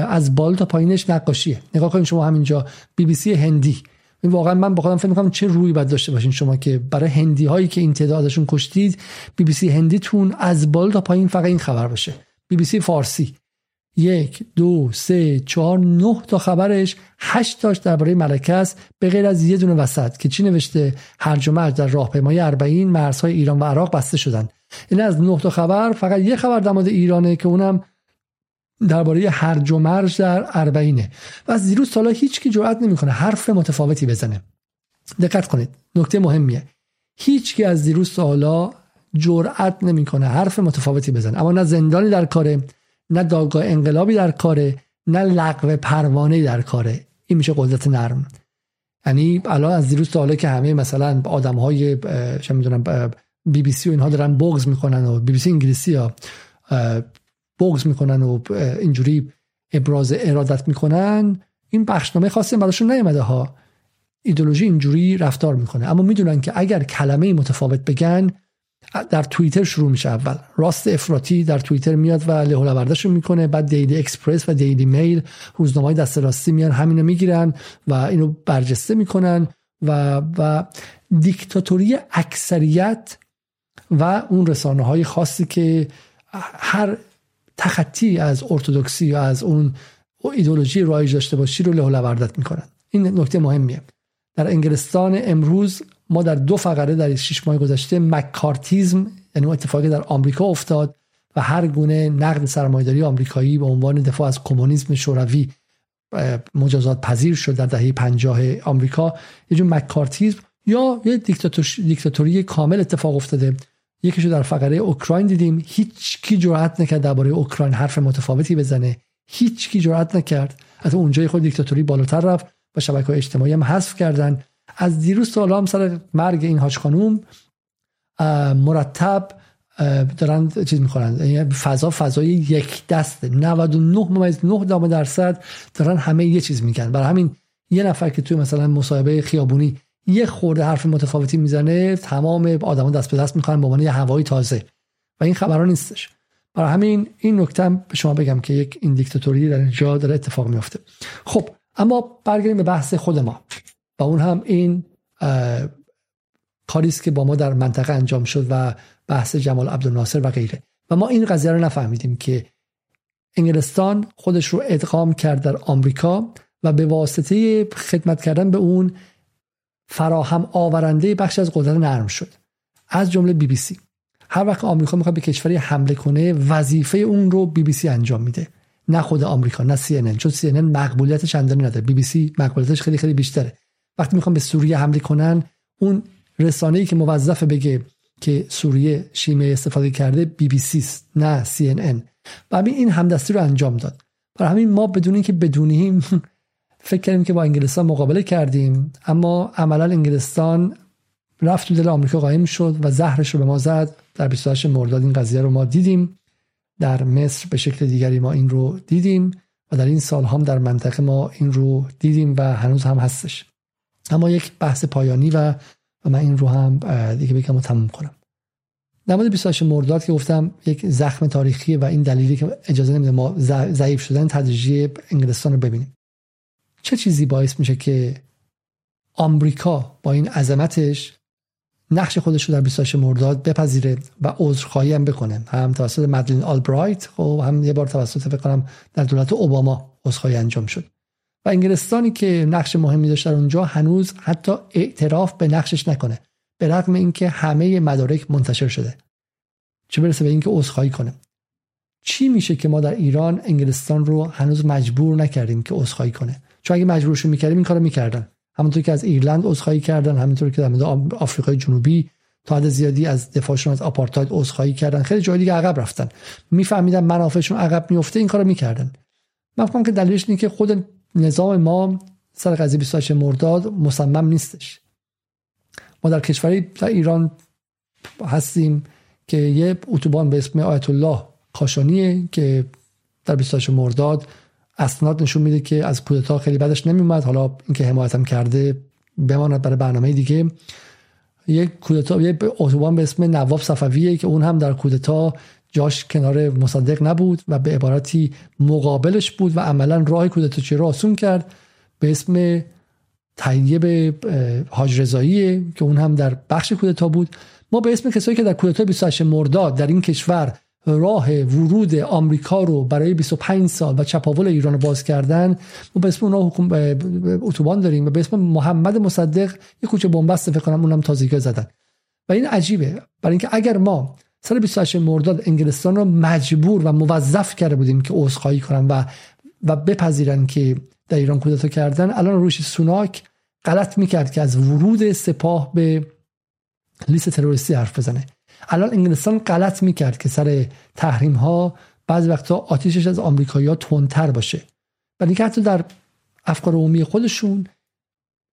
از بالا تا پایینش نقاشیه. نگاه کنید شما همینجا BBC هندی، این واقعاً من با خودم فکر می‌کنم چه روی بد داشته باشین شما که برای هندی‌هایی که این تعدادشون کشتید BBC هندیتون از بالا تا پایین فقط این خبر باشه. BBC فارسی 1، 2، 3، 4، 9 تا خبرش 8 تاش درباره ملکه است به غیر از یه دونه وسط که چی نوشته هرج و مرج در راهپیمایی 40 مرزهای ایران و عراق بسته شدن. این از 9 تا خبر فقط یه خبر در مورد ایرانه که اونم درباره هرج و مرج در 40 و از دیروز تا حالا هیچ کی جرئت نمیکنه حرف متفاوتی بزنه. دقت کنید، نکته مهمیه. هیچ کی از دیروز تا حالا جرأت نمیکنه حرف متفاوتی بزنه، اما نه زندانی در کاره، نه دادگاه انقلابی در کاره، نه لغو پروانه‌ای در کاره. این میشه قدرت نرم. یعنی الان از دیروز تا حالا که همه مثلا آدم‌های چه میدونم بی بی سی و اینها دارن بغض میکنن و بی بی سی انگلیسی‌ها بغض میکنن و اینجوری ابراز ارادت میکنن، این بخشنامه خاصی براشون نیومده ها. ایدئولوژی اینجوری رفتار میکنه، اما میدونن که اگر کلمه متفاوت بگن در توییتر شروع میشه. اول راست افراطی در توییتر میاد و له و لوردشون میکنه، بعد دیلی اکسپرس و دیلی میل، روزنامه‌های دست راستی میان همینو میگیرن و اینو برجسته میکنن و دیکتاتوری اکثریت و اون رسانه‌های خاصی که هر تخطی از ارتدوکسی یا از اون ایدئولوژی رایج داشته باشی رو له و لوردت میکنن. این نکته مهمیه. در انگلستان امروز ما در دو فقره در 6 ماه گذشته مکارتیزم، یعنی اتفاقی در آمریکا افتاد و هر گونه نقد سرمایه‌داری آمریکایی به عنوان دفاع از کمونیسم شوروی مجازات پذیر شد در دهه 50 آمریکا. یه جور مکارتیزم یا یه دیکتاتوری کامل اتفاق افتاده. یکیشو در فقره اوکراین دیدیم، هیچ کی جرأت نکرد درباره اوکراین حرف متفاوتی بزنه، هیچ کی جرأت نکرد. حتی اونجای خود دیکتاتوری بالاتر رفت و شبکه‌های اجتماعی هم حذف کردن. از دیروز تا الان سر مرگ این حاج خانوم مرتب دارن چیز میخورن، فضای یک دسته 99.9% دارن همه یه چیز میگن. برای همین یه نفر که توی مثلا مصاحبه خیابونی یه خورده حرف متفاوتی میزنه، تمام آدما دست به دست میکنن با عنوان یه هوای تازه و این خبرها نیستش. برای همین این نکته به شما بگم که یک این دیکتاتوری در اینجا داره اتفاق میفته. خب اما برگردیم به بحث خود ما و اون هم این کاریست که با ما در منطقه انجام شد و بحث جمال عبدالناصر و غیره. و ما این قضیه رو نفهمیدیم که انگلستان خودش رو ادغام کرد در آمریکا و به واسطه خدمت کردن به اون فراهم آورنده بخش از قدرت نرم شد، از جمله بی بی سی. هر وقت آمریکا میخواد به کشوری حمله کنه وظیفه اون رو بی بی سی انجام میده، نه خود آمریکا، نه سی ان ان، چون سی ان ان مقبولیت چندانی نداره، بی بی سی مقبولیتش خیلی خیلی بیشتره. وقتی میخوان به سوریه حمله کنن، اون رسانه‌ای که موظف بگه که سوریه شیمه استفاده کرده بی بی سی است، نه سی ان ان. و همین این همدستی رو انجام داد. برای همین ما بدون اینکه بدونیم فکر کردیم که با انگلستان مقابله کردیم، اما عملاً انگلستان رفت تو دل آمریکا قایم شد و زهرش رو به ما زد. در 28 مرداد این قضیه رو ما دیدیم، در مصر به شکل دیگری ما این رو دیدیم و در این سال هم در منطقه ما این رو دیدیم و هنوز هم هستش. اما یک بحث پایانی و من این رو هم دیگه بگم و تموم کنم. در مورد 28 مرداد که گفتم یک زخم تاریخیه و این دلیلی که اجازه نمیده ما ضعیف شدن تدریجی انگلستان رو ببینیم. چه چیزی باعث میشه که آمریکا با این عظمتش نقش خودش رو در 28 مرداد بپذیره و عذرخواهی هم بکنه، هم توسط مدلین آلبرایت و هم یه بار توسط فکر کنم در دولت اوباما عذرخواهی انجام شد. و انگلستانی که نقش مهمی داشت در اونجا هنوز حتی اعتراف به نقشش نکنه، به رغم اینکه همه مدارک منتشر شده، چه برسه به اینکه عذرخواهی کنه. چی میشه که ما در ایران انگلستان رو هنوز مجبور نکردیم که عذرخواهی کنه؟ چون اگه مجبورشون میکردیم این کارو میکردن، همونطور که از ایرلند عذرخواهی کردن، همونطور که در مورد آفریقای جنوبی تا حد زیادی از دفاعشون از آپارتاید عذرخواهی کردن، خیلی جای دیگه عقب رفتن، میفهمیدن منافعشون عقب میفته این کارو میکردن. من فکر کنم که دلیلش اینه که خود نظام ما سر قضیه 28 مرداد مصمم نیستش. ما در کشوری در ایران هستیم که یه اتوبان به اسم آیت الله کاشانیه که در 28 مرداد اسناد نشون میده که از کودتا خیلی بدش نمیومد، حالا اینکه حمایتم کرده بماند برای برنامه دیگه. یک کودتا، یه اتوبان به اسم نواب صفویه که اون هم در کودتا جاش کنار مصدق نبود و به عبارتی مقابلش بود و عملا راه کودتاچی را آسون کرد، به اسم طیب حاج رضایی که اون هم در بخش کودتا بود. ما به اسم کسایی که در کودتا 28 مرداد در این کشور راه ورود آمریکا رو برای 25 سال و چپاول ایران رو باز کردن، ما به اسم اونها اتوبان داریم و به اسم محمد مصدق یک کوچه بنبست فکر کنم اونم تازیگه زدن. و این عجیبه، برای اینکه اگر ما سال 28 مرداد انگلستان رو مجبور و موظف کرده بودیم که عذرخواهی کنن و بپذیرن که در ایران کودتا کردن، الان ریشی سوناک غلط میکرد که از ورود سپاه به لیست تروریستی حرف بزنه. الان انگلستان غلط میکرد که سر تحریم ها بعضی وقتا آتیشش از آمریکایی‌ها تندتر باشه. ولی که حتی در افکار عمومی خودشون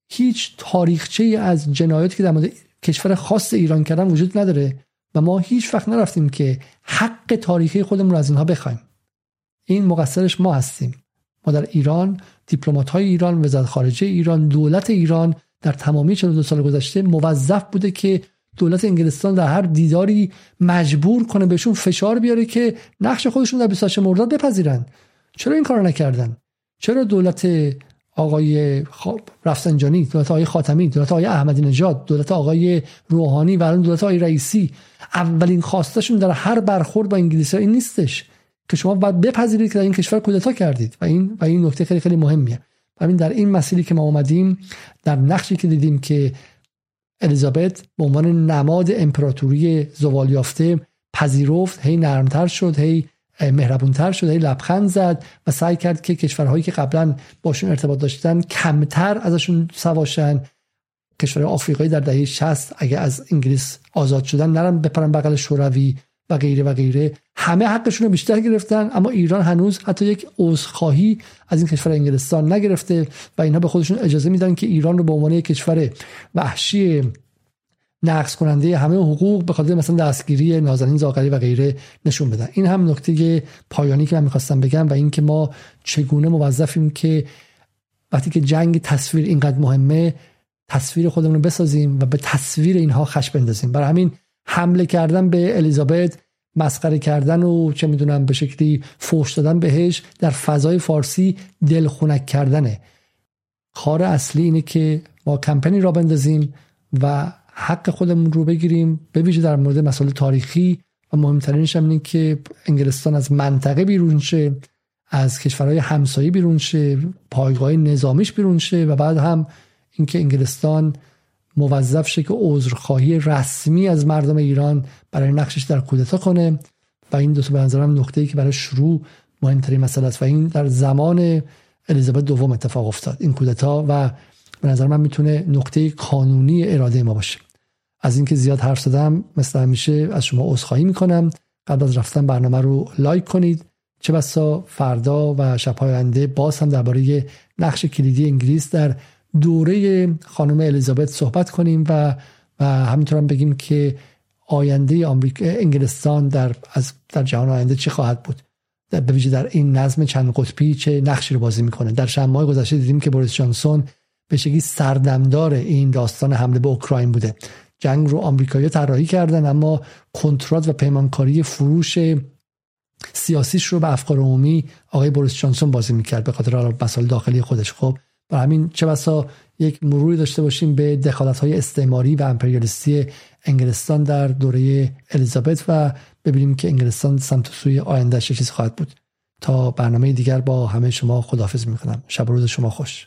هیچ تاریخچه‌ای از جنایاتی که در مورد کشور خاص ایران کردن وجود نداره و ما هیچ وقت نرفتیم که حق تاریخی خودمون رو از اونها بخوایم. این مقصرش ما هستیم. ما در ایران، دیپلمات‌های ایران، وزارت خارجه ایران، دولت ایران در تمامی 42 سال گذشته موظف بوده که دولت انگلستان در هر دیداری مجبور کنه، بهشون فشار بیاره که نقش خودشون در 28 مرداد بپذیرن. چرا این کارو نکردن؟ چرا دولت آقای رفسنجانی، دولت آقای خاتمی، دولت آقای احمدی نژاد، دولت آقای روحانی و الان دولت آقای رئیسی اولین خواستشون در هر برخورد با انگلیس‌ها این نیستش که شما باید بپذیرید که در این کشور کودتا کردید؟ و این نکته خیلی خیلی مهمیه. همین در این مسئله که ما اومدیم، در نقشی که دیدیم که الیزابت به عنوان نماد امپراتوری زوال یافته پذیرفت، هی نرمتر شد، هی مهربونتر شد، هی لبخند زد و سعی کرد که کشورهایی که قبلا باشون ارتباط داشتن کمتر ازشون سواشن. کشورهای آفریقایی در دهه 60 اگه از انگلیس آزاد شدن نرم بپرن بغل شوروی و غیره و غیره. همه حقشون رو بیشتر گرفتن، اما ایران هنوز حتی یک عذرخواهی از این کشور انگلستان نگرفته و اینها به خودشون اجازه میدن که ایران رو به عنوان یک کشور وحشی نقض کننده همه حقوق به خاطر مثلا دستگیری نازنین زاغری و غیره نشون بدن. این هم نکته پایانی که من می‌خواستم بگم و این که ما چگونه موظفیم که وقتی که جنگ تصویر اینقدر مهمه، تصویر خودمون رو بسازیم و به تصویر اینها خشم بندازیم. برای همین حمله کردن به الیزابت، مسخره کردن و چه میدونم به شکلی فحش دادن بهش در فضای فارسی دلخونک کردنه. خار اصلی اینه که ما کمپینی را بندازیم و حق خودمون رو بگیریم، به ویژه در مورد مسائل تاریخی و مهمترینش هم اینه که انگلستان از منطقه بیرون شه، از کشورهای همسایه بیرون شه، پایگاه نظامیش بیرون شه و بعد هم اینکه انگلستان موظف شه که عذرخواهی رسمی از مردم ایران برای نقشش در کودتا کنه. و این دو تا به نظرم نقطه‌ای که برای شروع مهمترین مسئله است و این در زمان الیزابت دوم اتفاق افتاد، این کودتا، و به نظر من میتونه نقطه قانونی اراده ما باشه. از اینکه زیاد حرف زدم مثل همیشه از شما عذرخواهی میکنم. قبل از رفتن برنامه رو لایک کنید، چه بسا فردا و شب‌های آینده باز هم درباره نقش کلیدی انگلیس در دوره خانم الیزابت صحبت کنیم و همینطور هم بگیم که آینده انگلستان در جهان آینده چی خواهد بود، به ویژه در این نظم چند قطبی چه نقشی رو بازی میکنه. در شنبه‌های گذشته دیدیم که بوریس جانسون به شکلی سردمدار این داستان حمله به اوکراین بوده. جنگ رو آمریکایی‌ها طراحی کردن اما کنترات و پیمانکاری فروش سیاسیش رو به افکار عمومی آقای بوریس جانسون بازی میکرد به خاطر مسائل داخلی خودش. خب برای همین چه بسا یک مروری داشته باشیم به دخالت‌های استعماری و امپریالیستی انگلستان در دوره الیزابت و ببینیم که انگلستان سمت سوی آینده‌اش چه چیز خواهد بود. تا برنامه دیگر با همه شما خداحافظ می‌کنم. شب و روز شما خوش.